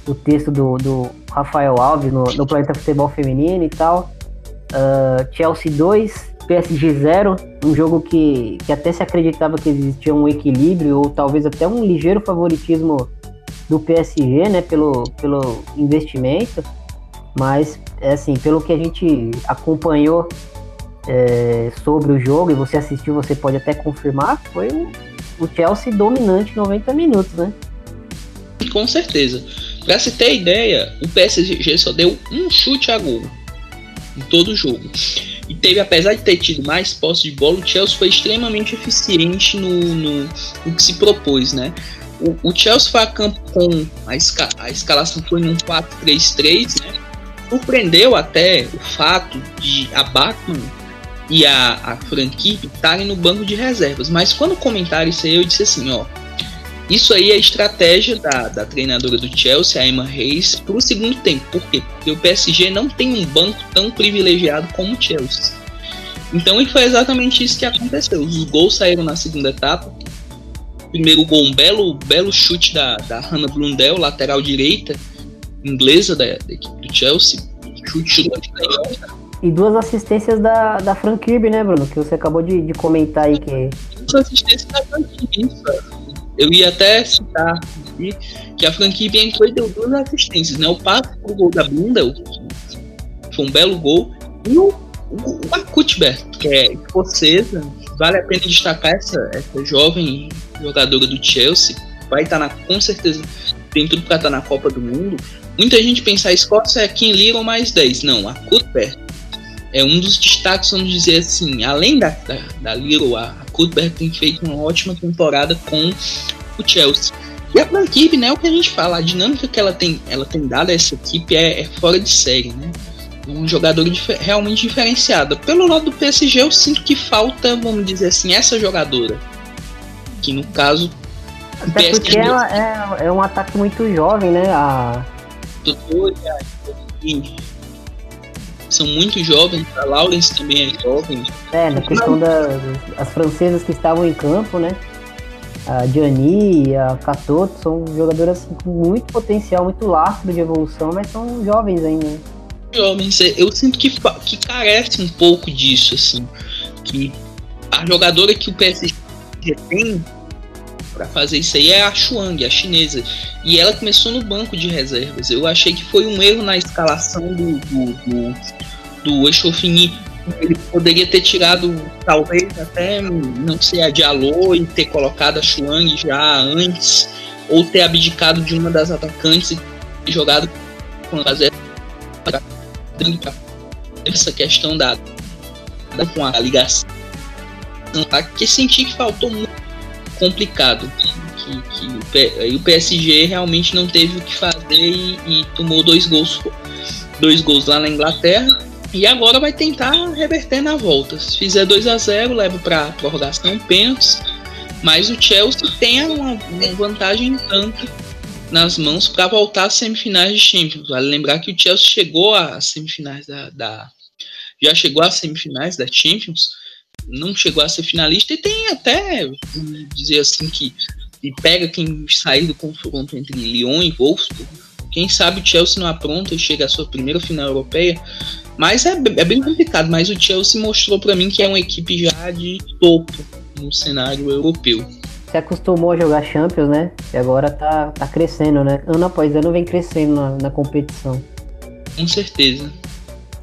o texto do Rafael Alves no Planeta Futebol Feminino e tal. Chelsea 2, PSG 0. Um jogo que até se acreditava que existia um equilíbrio ou talvez até um ligeiro favoritismo do PSG, né, pelo investimento, mas é assim, pelo que a gente acompanhou sobre o jogo, e você assistiu, você pode até confirmar, foi o Chelsea dominante 90 minutos, né? Com certeza. Pra se ter ideia, o PSG só deu um chute a gol em todo o jogo. E teve, apesar de ter tido mais posse de bola, o Chelsea foi extremamente eficiente no que se propôs, né? O Chelsea foi a campo com a escalação, foi num 4-3-3, né? Surpreendeu até o fato de a Bachmann e a Fran Kirby estarem no banco de reservas. Mas quando comentaram isso aí, eu disse assim, ó, isso aí é a estratégia da treinadora do Chelsea, a Emma Reis, para o segundo tempo. Por quê? Porque o PSG não tem um banco tão privilegiado como o Chelsea. Então, e foi exatamente isso que aconteceu. Os gols saíram na segunda etapa. Primeiro gol, um belo chute da Hannah Blundell, lateral direita, inglesa da equipe do Chelsea. Chute. E duas assistências da Fran Kirby, né, Bruno? Que você acabou de comentar aí. Que... duas assistências da Fran Kirby, eu ia até citar que a Fran Kirby entrou e deu duas assistências, né? O passe pro gol da Blundell, que foi um belo gol, e a Kutberg, que é escocesa. Vale a pena destacar essa jovem jogadora do Chelsea, vai estar com certeza, tem tudo para estar na Copa do Mundo. Muita gente pensa, a Escócia é quem liga ou mais 10, não, a Kutberg é um dos destaques, vamos dizer assim. Além da Little, a Kutberg tem feito uma ótima temporada com o Chelsea. E a Fran Kirby, né, o que a gente fala, a dinâmica que ela tem dado a essa equipe é fora de série, né? Um jogador realmente diferenciado. Pelo lado do PSG, eu sinto que falta, vamos dizer assim, essa jogadora. Que no caso... até porque ela é um ataque muito jovem, né? São muito jovens, a Lawrence também é jovem. Na questão das francesas que estavam em campo, né? A Gianni, a Catoto, são jogadoras com muito potencial, muito lastro de evolução, mas são jovens ainda. Jovens, eu sinto que carece um pouco disso, assim. Que a jogadora que o PSG tem para fazer isso aí é a Xuang, a chinesa. E ela começou no banco de reservas. Eu achei que foi um erro na escalação do Echofini. Ele poderia ter tirado, talvez, até, não sei, a Diallo e ter colocado a Xuang já antes. Ou ter abdicado de uma das atacantes e jogado com essa questão com a ligação. Que senti que faltou muito complicado, que o PSG realmente não teve o que fazer e tomou dois gols lá na Inglaterra, e agora vai tentar reverter na volta. Se fizer 2-0, leva para prorrogação, pênaltis, mas o Chelsea tem uma vantagem tanto nas mãos para voltar às semifinais de Champions. Vale lembrar que o Chelsea chegou às semifinais já chegou às semifinais da Champions, não chegou a ser finalista, e tem até, vamos dizer assim, que pega quem sair do confronto entre Lyon e Wolfsburg. Quem sabe o Chelsea não apronta e chega à sua primeira final europeia, mas é bem complicado. Mas o Chelsea mostrou para mim que é uma equipe já de topo no cenário europeu. Se acostumou a jogar Champions, né? E agora tá crescendo, né? Ano após ano vem crescendo na competição. Com certeza.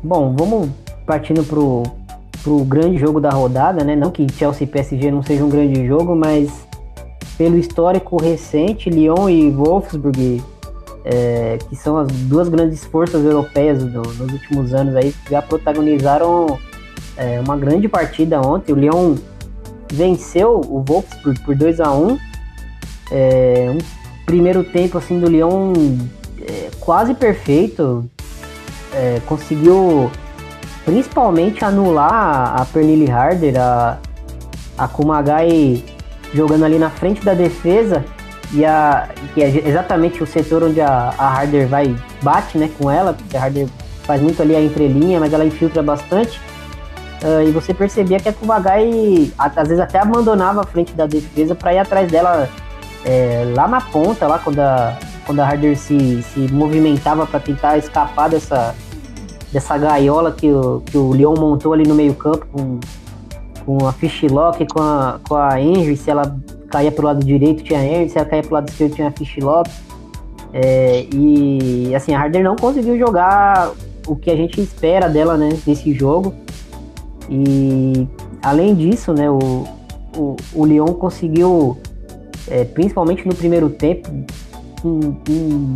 Bom, vamos partindo pro grande jogo da rodada, né? Não que Chelsea e PSG não seja um grande jogo, mas pelo histórico recente, Lyon e Wolfsburg, que são as duas grandes forças europeias nos últimos anos, aí, já protagonizaram uma grande partida ontem. O Lyon venceu o Wolfsburg por 2-1. Um primeiro tempo assim do Lyon quase perfeito, conseguiu principalmente anular a Pernille Harder, a Kumagai jogando ali na frente da defesa, que é exatamente o setor onde a Harder bate, né, com ela, porque a Harder faz muito ali a entrelinha, mas ela infiltra bastante. E você percebia que a Kumagai às vezes até abandonava a frente da defesa para ir atrás dela lá na ponta, lá quando a Harder se movimentava para tentar escapar dessa gaiola que o Lyon montou ali no meio campo com a Fischlock, com a Henry. Se ela caía pro lado direito tinha a Henry, se ela caía pro lado esquerdo tinha a Fischlock. E assim, a Harder não conseguiu jogar o que a gente espera dela, né, nesse jogo. E além disso, né, o Lyon conseguiu, principalmente no primeiro tempo, um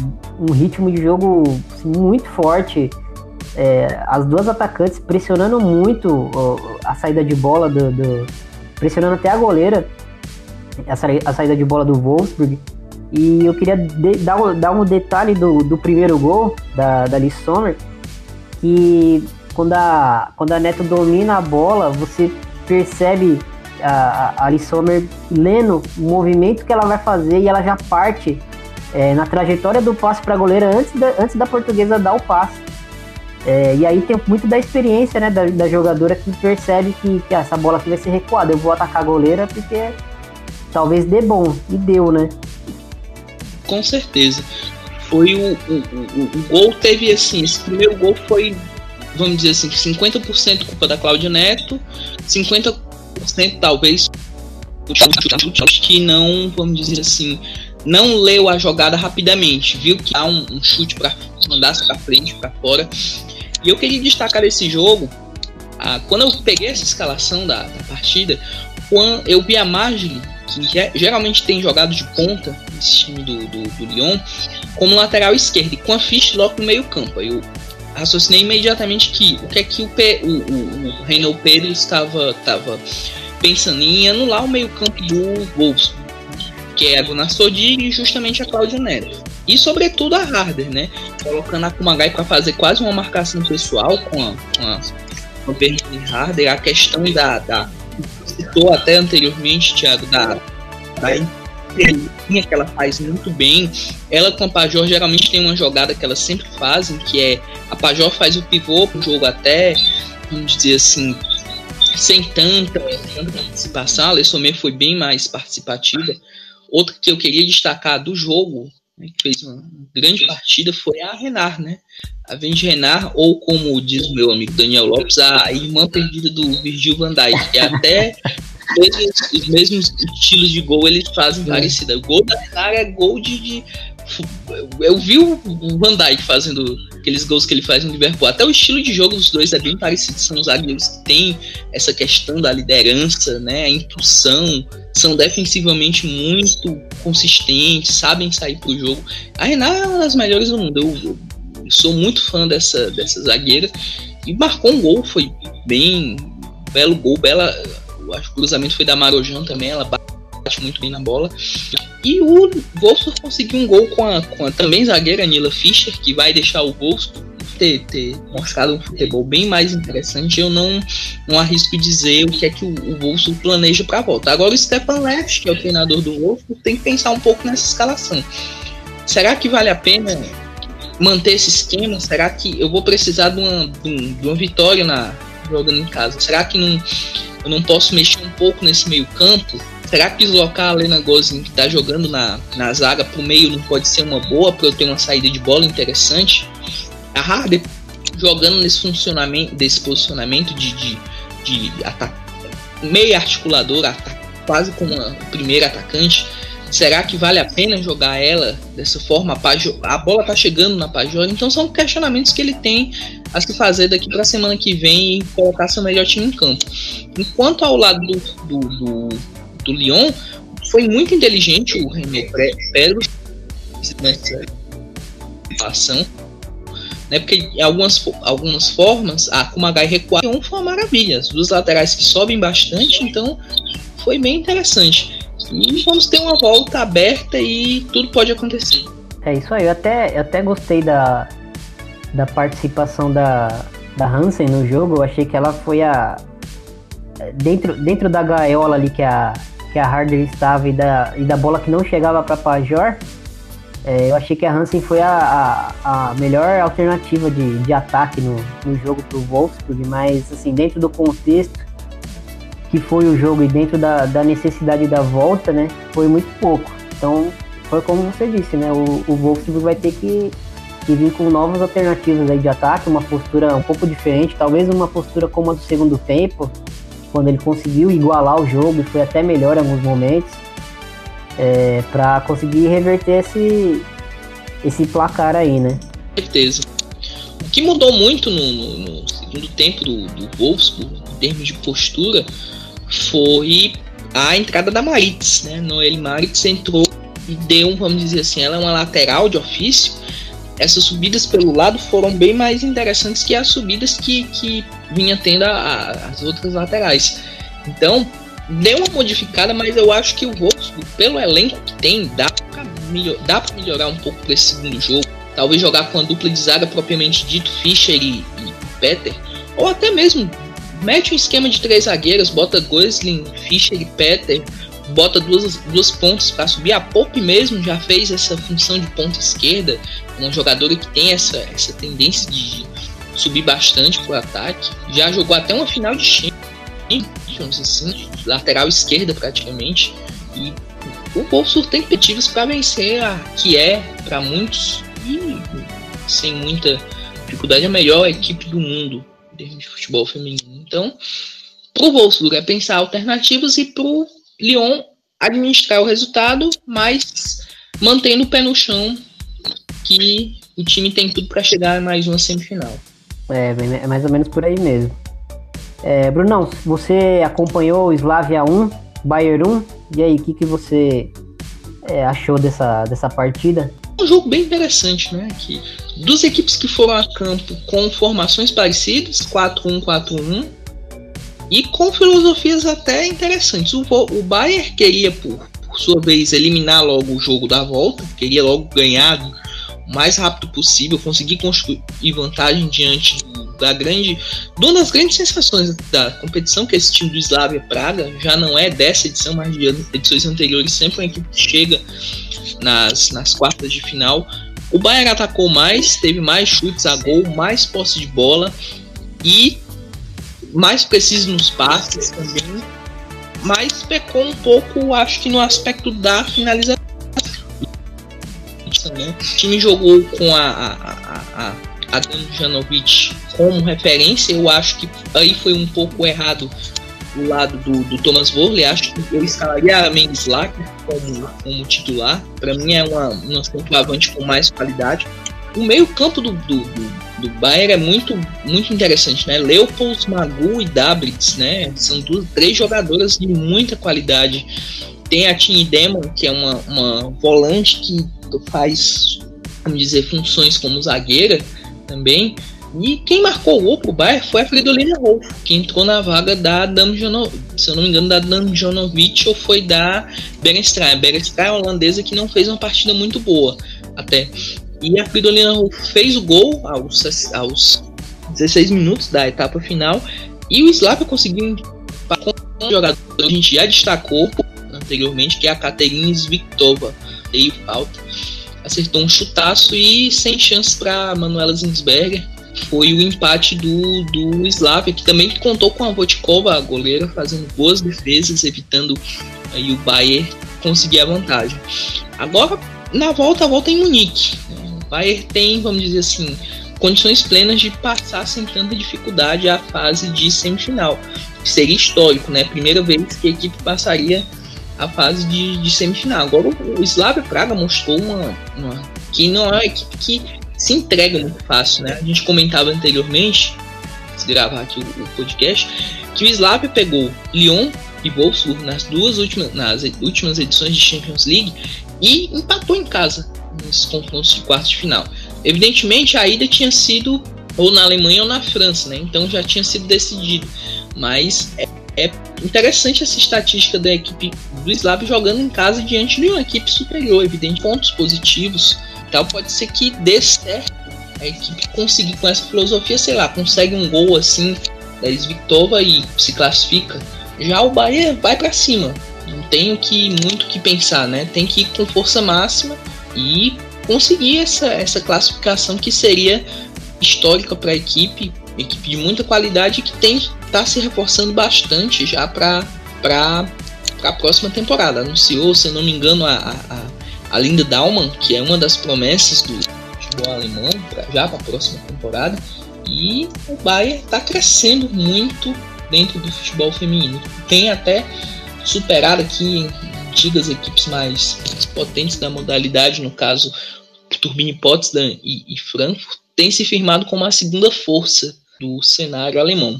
ritmo de jogo assim, muito forte. As duas atacantes pressionando muito a saída de bola, pressionando até a goleira, a saída de bola do Wolfsburg. E eu queria dar um detalhe do primeiro gol da Lis Sommer, que quando a Neto domina a bola, você percebe a Lis Sommer lendo o movimento que ela vai fazer, e ela já parte na trajetória do passe para a goleira antes da portuguesa dar o passe. E aí tem muito da experiência, né, da jogadora, que percebe que essa bola aqui vai ser recuada, eu vou atacar a goleira porque talvez dê bom, e deu, né? Com certeza. Foi o gol, teve assim, esse primeiro gol foi, vamos dizer assim, 50% culpa da Cláudia Neto, 50% talvez que não, vamos dizer assim, não leu a jogada rapidamente, viu que há um chute para mandar para frente, para fora. E eu queria destacar esse jogo, quando eu peguei essa escalação da partida, quando eu vi a Marjorie, que geralmente tem jogado de ponta nesse time do Lyon, como lateral esquerdo, e com a Fisch logo no meio campo. Eu raciocinei imediatamente que o Reinaldo Pedro estava pensando em anular o meio campo do Wolfsburg, que é a Guna Sodi e justamente a Cláudia Neto. E sobretudo a Harder, né? Colocando a Kumagai para fazer quase uma marcação pessoal com a Berlin Harder. A questão citou até anteriormente, Thiago, da entrelinha que ela faz muito bem. Ela com a Pajor geralmente tem uma jogada que elas sempre fazem, que é a Pajor faz o pivô pro jogo até, vamos dizer assim, sem tanta participação. A Lis Sommer foi bem mais participativa. Outra que eu queria destacar do jogo, né, que fez uma grande partida, foi a Renar, né? A Vende Renar, ou como diz o meu amigo Daniel Lopes, a irmã perdida do Virgil van Dijk. E até os mesmos estilos de gol eles fazem parecida. O gol da Renar é gol de... Eu vi o Van Dijk fazendo aqueles gols que ele faz no Liverpool. Até o estilo de jogo dos dois é bem parecido. São os zagueiros que têm essa questão da liderança, né? A intuição, são defensivamente muito consistentes, sabem sair pro jogo. A Renan é uma das melhores do mundo. Eu sou muito fã dessa zagueira. E marcou um gol, foi bem belo gol, bela. Acho que o cruzamento foi da Marojan também, ela bate muito bem na bola. E o Wolfsburg conseguiu um gol com a também zagueira Nila Fischer, que vai deixar o Wolfsburg ter mostrado um futebol bem mais interessante. Eu não arrisco dizer o que é que o Wolfsburg planeja para a volta. Agora o Stefan Leff, que é o treinador do Wolfsburg, tem que pensar um pouco nessa escalação. Será que vale a pena manter esse esquema? Será que eu vou precisar de uma vitória jogando em casa? Será que eu não posso mexer um pouco nesse meio campo? Será que deslocar a Lena Gozin, que está jogando na zaga, para o meio não pode ser uma boa para eu ter uma saída de bola interessante? A Harder jogando nesse posicionamento de ataque, meio articulador, quase como a primeira atacante. Será que vale a pena jogar ela dessa forma? A bola está chegando na Pajor. Então são questionamentos que ele tem a se fazer daqui para a semana que vem e colocar seu melhor time em campo. Enquanto ao lado do Lyon, foi muito inteligente o René Pedro nessa ação, né? Porque em algumas formas a Kumagai recuar foi uma maravilha, as duas laterais que sobem bastante, então foi bem interessante. E vamos ter uma volta aberta e tudo pode acontecer. É isso aí, eu até gostei da participação da Hansen no jogo. Eu achei que ela foi dentro da gaiola ali que a Harder estava e da bola que não chegava para Pajor. Eu achei que a Hansen foi a melhor alternativa de ataque no jogo para o Wolfsburg, mas assim, dentro do contexto que foi o jogo e dentro da necessidade da volta, né, foi muito pouco. Então foi como você disse, né, o Wolfsburg vai ter que vir com novas alternativas aí de ataque, uma postura um pouco diferente, talvez uma postura como a do segundo tempo, quando ele conseguiu igualar o jogo e foi até melhor em alguns momentos, para conseguir reverter esse placar aí, né? Com certeza. O que mudou muito no segundo tempo do Wolfsburg, em termos de postura, foi a entrada da Maritz, né? Noelle Maritz entrou e deu, vamos dizer assim, ela é uma lateral de ofício. Essas subidas pelo lado foram bem mais interessantes que as subidas que vinha tendo as outras laterais. Então, deu uma modificada, mas eu acho que o Wolfsburg, pelo elenco que tem, dá pra melhorar um pouco para esse segundo jogo. Talvez jogar com a dupla de zaga propriamente dito, Fischer e Petter. Ou até mesmo, mete um esquema de três zagueiras, bota Gosling, Fischer e Petter. Bota duas pontas para subir. A Pope mesmo já fez essa função de ponta esquerda, uma jogadora que tem essa tendência de subir bastante para o ataque. Já jogou até uma final de Champions, assim, de lateral esquerda praticamente. E o Wolfsburg tem objetivos para vencer a que é, para muitos, e sem muita dificuldade, a melhor equipe do mundo em termos de futebol feminino. Então, para o Wolfsburg é pensar alternativas e para o Lyon administrar o resultado, mas mantendo o pé no chão, que o time tem tudo para chegar a mais uma semifinal. É mais ou menos por aí mesmo. Brunão, você acompanhou o Slavia 1, Bayern 1, e aí, o que você achou dessa partida? Um jogo bem interessante, né? Que duas equipes que foram a campo com formações parecidas, 4-1, 4-1, e com filosofias até interessantes. O Bayern queria, por sua vez, eliminar logo o jogo da volta, queria logo ganhar o mais rápido possível, conseguir construir vantagem diante de uma das grandes sensações da competição, que é esse time do Slavia Praga. Já não é dessa edição, mas de edições anteriores, sempre uma equipe que chega nas quartas de final. O Bayern atacou mais, teve mais chutes a gol, mais posse de bola e mais preciso nos passes também, mas pecou um pouco, acho que no aspecto da finalização. O time jogou com a Adriana Janovic como referência. Eu acho que aí foi um pouco errado do lado do Thomas Voerler. Acho que eu escalaria a Mendes Lacker como titular. Para mim é uma centroavante com mais qualidade. O meio campo do Bayern é muito, muito interessante, né? Leopold, Magu e Dabritz, né? São três jogadoras de muita qualidade. Tem a Tini Demon, que é uma volante que faz, como dizer, funções como zagueira também. E quem marcou o gol pro Bayern foi a Fridolina Rolf, que entrou na vaga da Damjanovic, ou foi da Berenstraia. Berenstraia é holandesa que não fez uma partida muito boa até. E a Fridolina fez o gol aos 16 minutos da etapa final. E o Slavia conseguiu com um jogador que a gente já destacou anteriormente, que é a Katerina Sviktova. Veio falta, acertou um chutaço e sem chance para Manuela Zinsberger. Foi o empate do Slavia, que também contou com a Votkova, a goleira, fazendo boas defesas, evitando aí o Bayern conseguir a vantagem. Agora, na volta em Munique. Bayern tem, vamos dizer assim, condições plenas de passar sem tanta dificuldade a fase de semifinal. Seria histórico, né? Primeira vez que a equipe passaria a fase de semifinal. Agora o Slavia Praga mostrou que não é uma equipe que se entrega muito fácil, né? A gente comentava anteriormente, se gravar aqui o podcast, que o Slavia pegou Lyon e Wolfsburg nas últimas edições de Champions League e empatou em casa nos confrontos de quartos de final. Evidentemente a ida tinha sido ou na Alemanha ou na França, né? Então já tinha sido decidido, mas é interessante essa estatística da equipe do Slavia jogando em casa diante de uma equipe superior, evidente, pontos positivos e tal. Pode ser que dê certo a equipe conseguir com essa filosofia, sei lá, consegue um gol assim da Sviktova e se classifica. Já o Bahia vai para cima, não tem muito o que pensar, né? Tem que ir com força máxima e conseguir essa classificação que seria histórica para a equipe de muita qualidade, que tem que estar se reforçando bastante já para a próxima temporada. Anunciou, se não me engano, a Linda Daumann, que é uma das promessas do futebol alemão já para a próxima temporada, e o Bayern está crescendo muito dentro do futebol feminino. Tem até superado aqui antigas equipes mais potentes da modalidade, no caso Turbine Potsdam e Frankfurt têm se firmado como a segunda força do cenário alemão.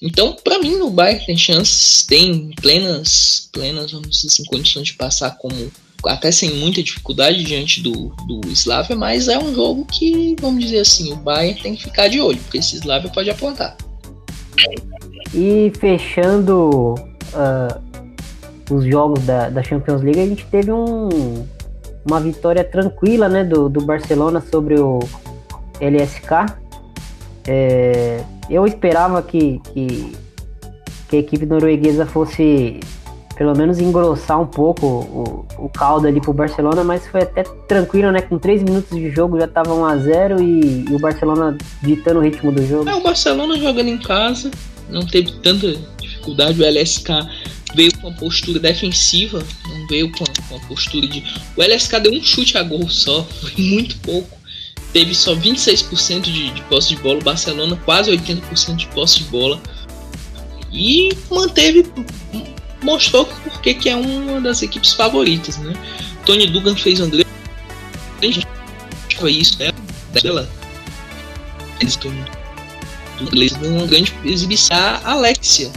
Então, para mim, o Bayern tem chances, tem plenas, vamos dizer assim, condições de passar como até sem muita dificuldade diante do Slavia, mas é um jogo que, vamos dizer assim, o Bayern tem que ficar de olho, porque esse Slavia pode aprontar. E fechando os jogos da Champions League, a gente teve uma vitória tranquila, né, do Barcelona sobre o LSK. Eu esperava que a equipe norueguesa fosse pelo menos engrossar um pouco o caldo ali pro Barcelona, mas foi até tranquilo, né? Com 3 minutos de jogo já tava 1-0 e o Barcelona ditando o ritmo do jogo. O Barcelona jogando em casa, não teve tanta dificuldade. O LSK veio com uma postura defensiva, não veio com uma postura de... O LSK deu um chute a gol só, foi muito pouco. Teve só 26% de posse de bola, o Barcelona quase 80% de posse de bola. E manteve... mostrou porque que é uma das equipes favoritas, né? Tony Dugan fez um grande... Foi isso, né? Dela. Eles dão uma grande exibição. A Alexia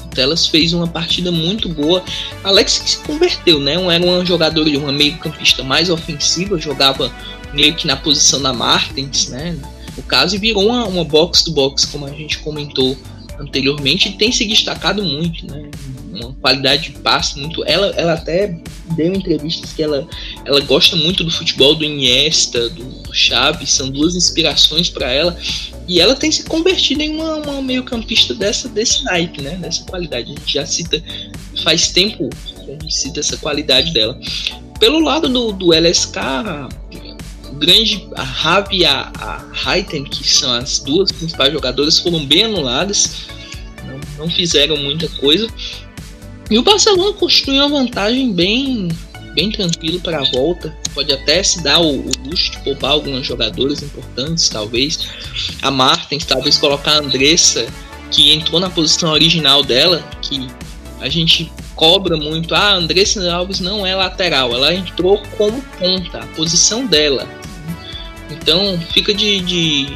Putellas fez uma partida muito boa. A Alexia que se converteu, né? Era uma jogadora de uma meio-campista mais ofensiva, jogava meio que na posição da Martens, né? No caso, e virou uma box-to-box, como a gente comentou anteriormente, e tem se destacado muito, né? Uma qualidade de passe muito... Ela até deu entrevistas que ela gosta muito do futebol do Iniesta, do Xavi, são duas inspirações para ela, e ela tem se convertido em uma meio-campista desse naipe, né? Dessa qualidade. A gente já cita, faz tempo que a gente cita essa qualidade dela. Pelo lado do LSK, a Ravi e a Haiten, que são as duas principais jogadoras, foram bem anuladas, não fizeram muita coisa. E o Barcelona construiu uma vantagem bem tranquila para a volta. Pode até se dar o luxo de poupar algumas jogadoras importantes, talvez a Martens, talvez colocar a Andressa, que entrou na posição original dela, que a gente cobra muito. A Andressa Alves não é lateral, ela entrou como ponta, a posição dela. Então fica de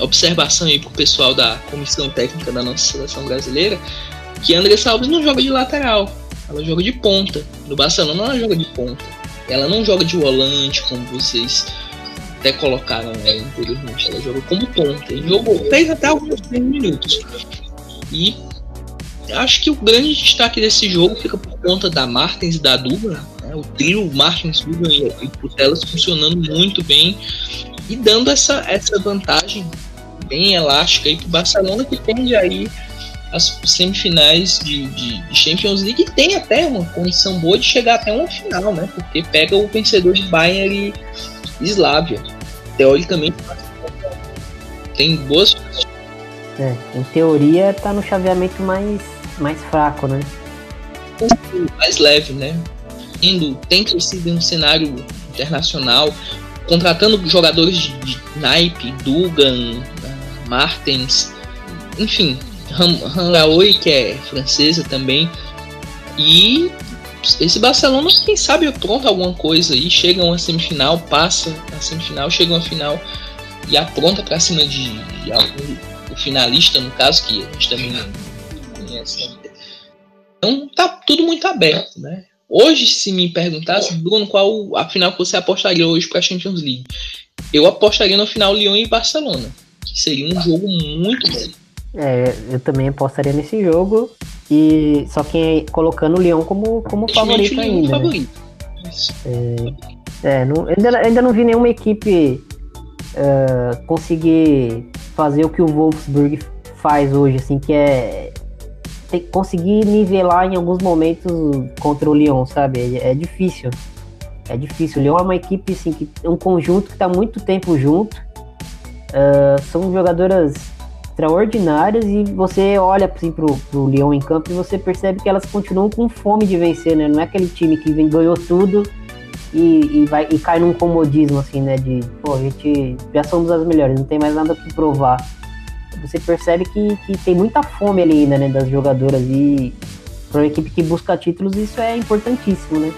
observação aí pro pessoal da comissão técnica da nossa seleção brasileira, que a Andressa Alves não joga de lateral, ela joga de ponta. No Barcelona ela joga de ponta, ela não joga de volante, como vocês até colocaram aí anteriormente, ela joga como ponta, e jogou, fez até alguns 3 minutos. E acho que o grande destaque desse jogo fica por conta da Martens e da Duba, né? O trio Martens, Duba e Putellas funcionando muito bem e dando essa vantagem bem elástica aí pro Barcelona, que tende aí as semifinais de Champions League, e tem até uma condição boa de chegar até uma final, né? Porque pega o vencedor de Bayern e Slavia. Teoricamente tem boas... em teoria tá no chaveamento mais fraco, né? Mais leve, né? Tem crescido em um cenário internacional, contratando jogadores de naipe, Dugan, Martens, enfim, Hanlaoui, que é francesa também. E esse Barcelona, quem sabe, apronta alguma coisa aí, chega a uma semifinal, passa a semifinal, chega a uma final e apronta pra cima de o finalista, no caso, que a gente também não conhece. Então tá tudo muito aberto, né? Hoje, se me perguntasse, Bruno, qual a final que você apostaria hoje para a Champions League? Eu apostaria no final Lyon e Barcelona, que seria um jogo muito bom. Eu também apostaria nesse jogo, e só que colocando o Lyon como favorito ainda. Favorito. Né? Ainda não vi nenhuma equipe conseguir fazer o que o Wolfsburg faz hoje, assim, que é conseguir nivelar em alguns momentos contra o Lyon, sabe? É difícil. O Lyon é uma equipe, assim, que é um conjunto que está muito tempo junto, são jogadoras extraordinárias, e você olha, assim, pro Lyon em campo e você percebe que elas continuam com fome de vencer, né? Não é aquele time que ganhou tudo e cai num comodismo, assim, né, de, pô, a gente já somos as melhores, não tem mais nada que provar. Você percebe que tem muita fome ali ainda, né, das jogadoras, e para uma equipe que busca títulos isso é importantíssimo, né?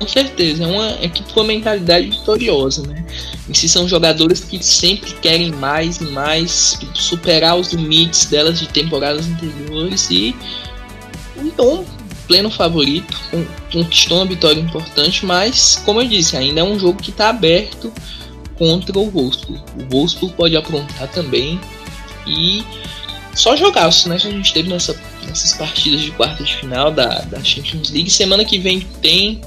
Com certeza, é uma equipe com a mentalidade vitoriosa, né? Esses são jogadores que sempre querem mais e mais, superar os limites delas de temporadas anteriores, e então, pleno favorito, conquistou uma vitória importante, mas, como eu disse, ainda é um jogo que está aberto contra o Wolfsburg. O Wolfsburg pode aprontar também e só jogaço, né? Que a gente teve nessas partidas de quarta de final da Champions League. Semana que vem tem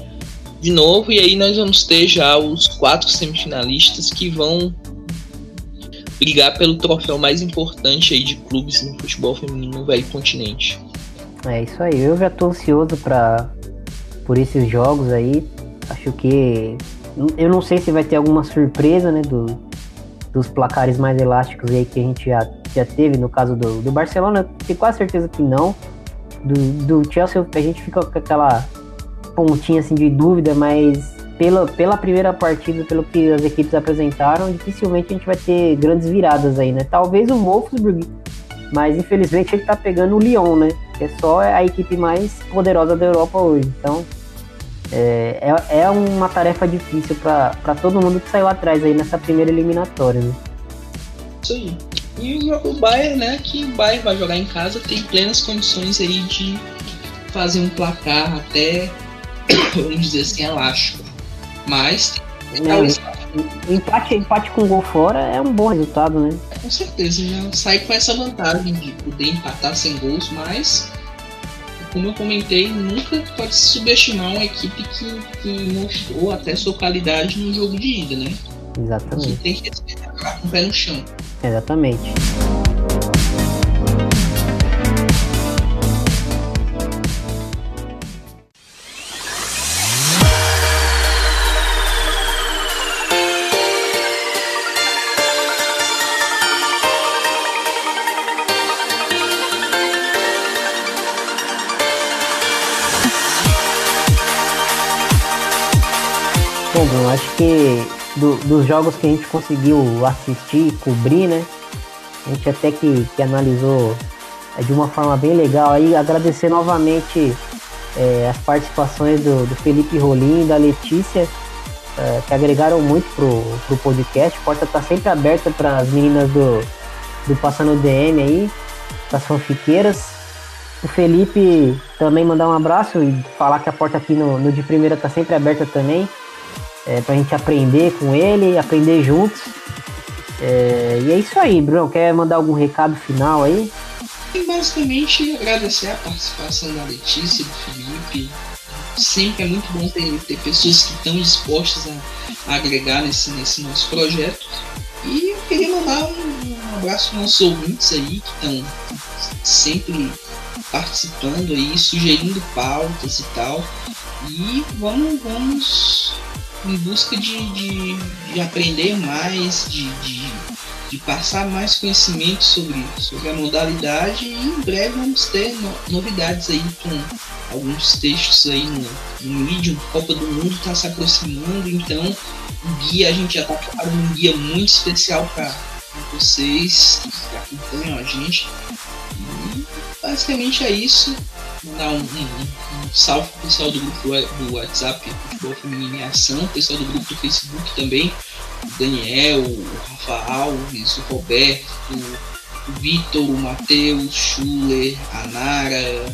de novo, e aí nós vamos ter já os 4 semifinalistas que vão brigar pelo troféu mais importante aí de clubes no futebol feminino no velho continente. É isso aí, eu já tô ansioso por esses jogos aí. Acho que eu não sei se vai ter alguma surpresa, né, dos placares mais elásticos aí que a gente já teve. No caso do Barcelona, eu tenho quase certeza que não. Do Chelsea a gente fica com aquela pontinha assim de dúvida, mas pela primeira partida, pelo que as equipes apresentaram, dificilmente a gente vai ter grandes viradas aí, né? Talvez o Wolfsburg, mas infelizmente ele tá pegando o Lyon, né? Que é só a equipe mais poderosa da Europa hoje. Então é uma tarefa difícil para todo mundo que saiu atrás aí nessa primeira eliminatória, né? Isso aí. E o Bayern, né? Que o Bayern vai jogar em casa, tem plenas condições aí de fazer um placar até, vamos dizer assim, elástico. Mas empate com gol fora é um bom resultado, né? Com certeza, já sai com essa vantagem de poder empatar sem gols, mas, como eu comentei, nunca pode se subestimar uma equipe que mostrou até sua qualidade no jogo de ida, né? Exatamente. Você tem que respeitar com o pé no chão. Exatamente. Bom, acho que dos jogos que a gente conseguiu assistir e cobrir, né, a gente até que analisou de uma forma bem legal aí. Agradecer novamente as participações do Felipe Rolim e da Letícia, que agregaram muito pro podcast. A porta tá sempre aberta para as meninas do Passando DM aí, das fanfiqueiras. O Felipe também mandar um abraço e falar que a porta aqui no De Primeira tá sempre aberta também. Pra gente aprender com ele, aprender juntos. E é isso aí, Bruno. Quer mandar algum recado final aí? E basicamente agradecer a participação da Letícia e do Felipe. Sempre é muito bom ter pessoas que estão dispostas a agregar nesse nosso projeto. E eu queria mandar um abraço para os nossos ouvintes aí, que estão sempre participando aí, sugerindo pautas e tal. E vamos em busca de aprender mais, de passar mais conhecimento sobre a modalidade, e em breve vamos ter novidades aí com alguns textos aí no Medium. Copa do Mundo está se aproximando, então um guia, a gente já está preparando um guia muito especial para vocês que acompanham a gente. E basicamente é isso. Mandar um salve pro pessoal do grupo do WhatsApp, Futebol Feminino em Ação, pessoal do grupo do Facebook também, o Daniel, o Rafa Alves, o Roberto, o Vitor, o Matheus, o Schuller, a Nara,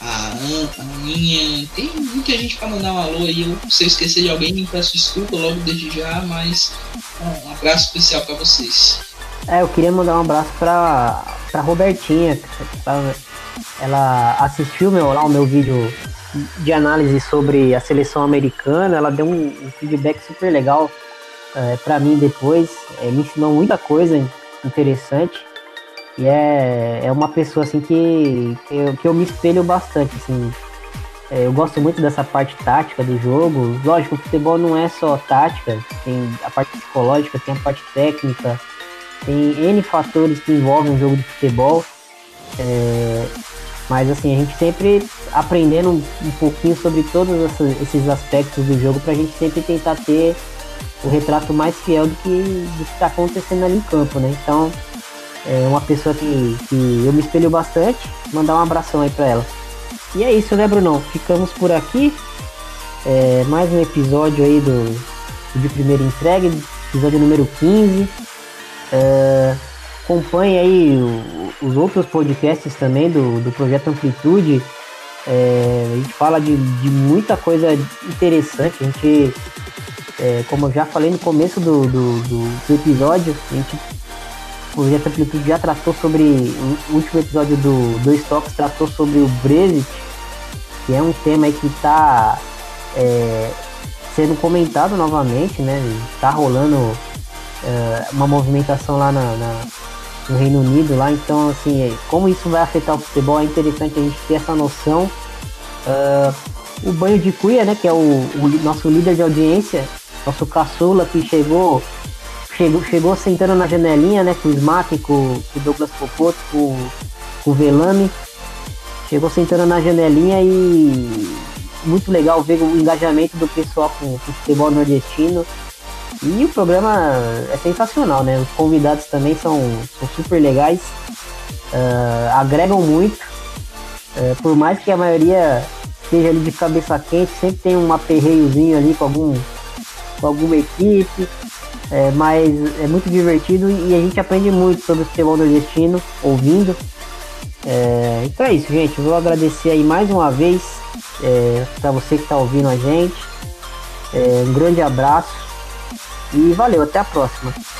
a Aninha. Tem muita gente para mandar um alô aí. Se eu esquecer de alguém, me peço desculpa logo desde já, mas um abraço especial para vocês. Eu queria mandar um abraço pra Robertinha, ela assistiu o meu vídeo de análise sobre a seleção americana. Ela deu um feedback super legal para mim depois, me ensinou muita coisa interessante, e é uma pessoa assim que eu me espelho bastante assim. Eu gosto muito dessa parte tática do jogo. Lógico, o futebol não é só tática, tem a parte psicológica, tem a parte técnica, tem N fatores que envolvem o jogo de futebol. Mas assim, a gente sempre aprendendo um pouquinho sobre todos esses aspectos do jogo, pra gente sempre tentar ter o retrato mais fiel do que está acontecendo ali em campo, né? Então é uma pessoa que eu me espelho bastante. Mandar um abração aí pra ela. E é isso, né, Brunão? Ficamos por aqui. mais um episódio aí do De Primeira Entrega, episódio número 15. Acompanhe aí os outros podcasts também do Projeto Amplitude. A gente fala de muita coisa interessante. A gente, como eu já falei no começo do episódio, o Projeto Amplitude já tratou sobre, o último episódio do Stocks tratou sobre o Brexit, que é um tema aí que está sendo comentado novamente, né? Está rolando uma movimentação lá no Reino Unido, lá. Então, assim, como isso vai afetar o futebol, é interessante a gente ter essa noção. O Banho de Cuia, né, que é o nosso líder de audiência, nosso caçula que chegou sentando na janelinha, né, com o Smack, com o Douglas Popoto, com o Velame, chegou sentando na janelinha, e muito legal ver o engajamento do pessoal com o futebol nordestino. E o programa é sensacional, né? Os convidados também são super legais, agregam muito, por mais que a maioria esteja ali de cabeça quente, sempre tem um aperreiozinho ali com alguma equipe, mas é muito divertido e a gente aprende muito sobre o futebol nordestino ouvindo. Então é isso, gente. Eu vou agradecer aí mais uma vez para você que está ouvindo a gente. Um grande abraço. E valeu, até a próxima.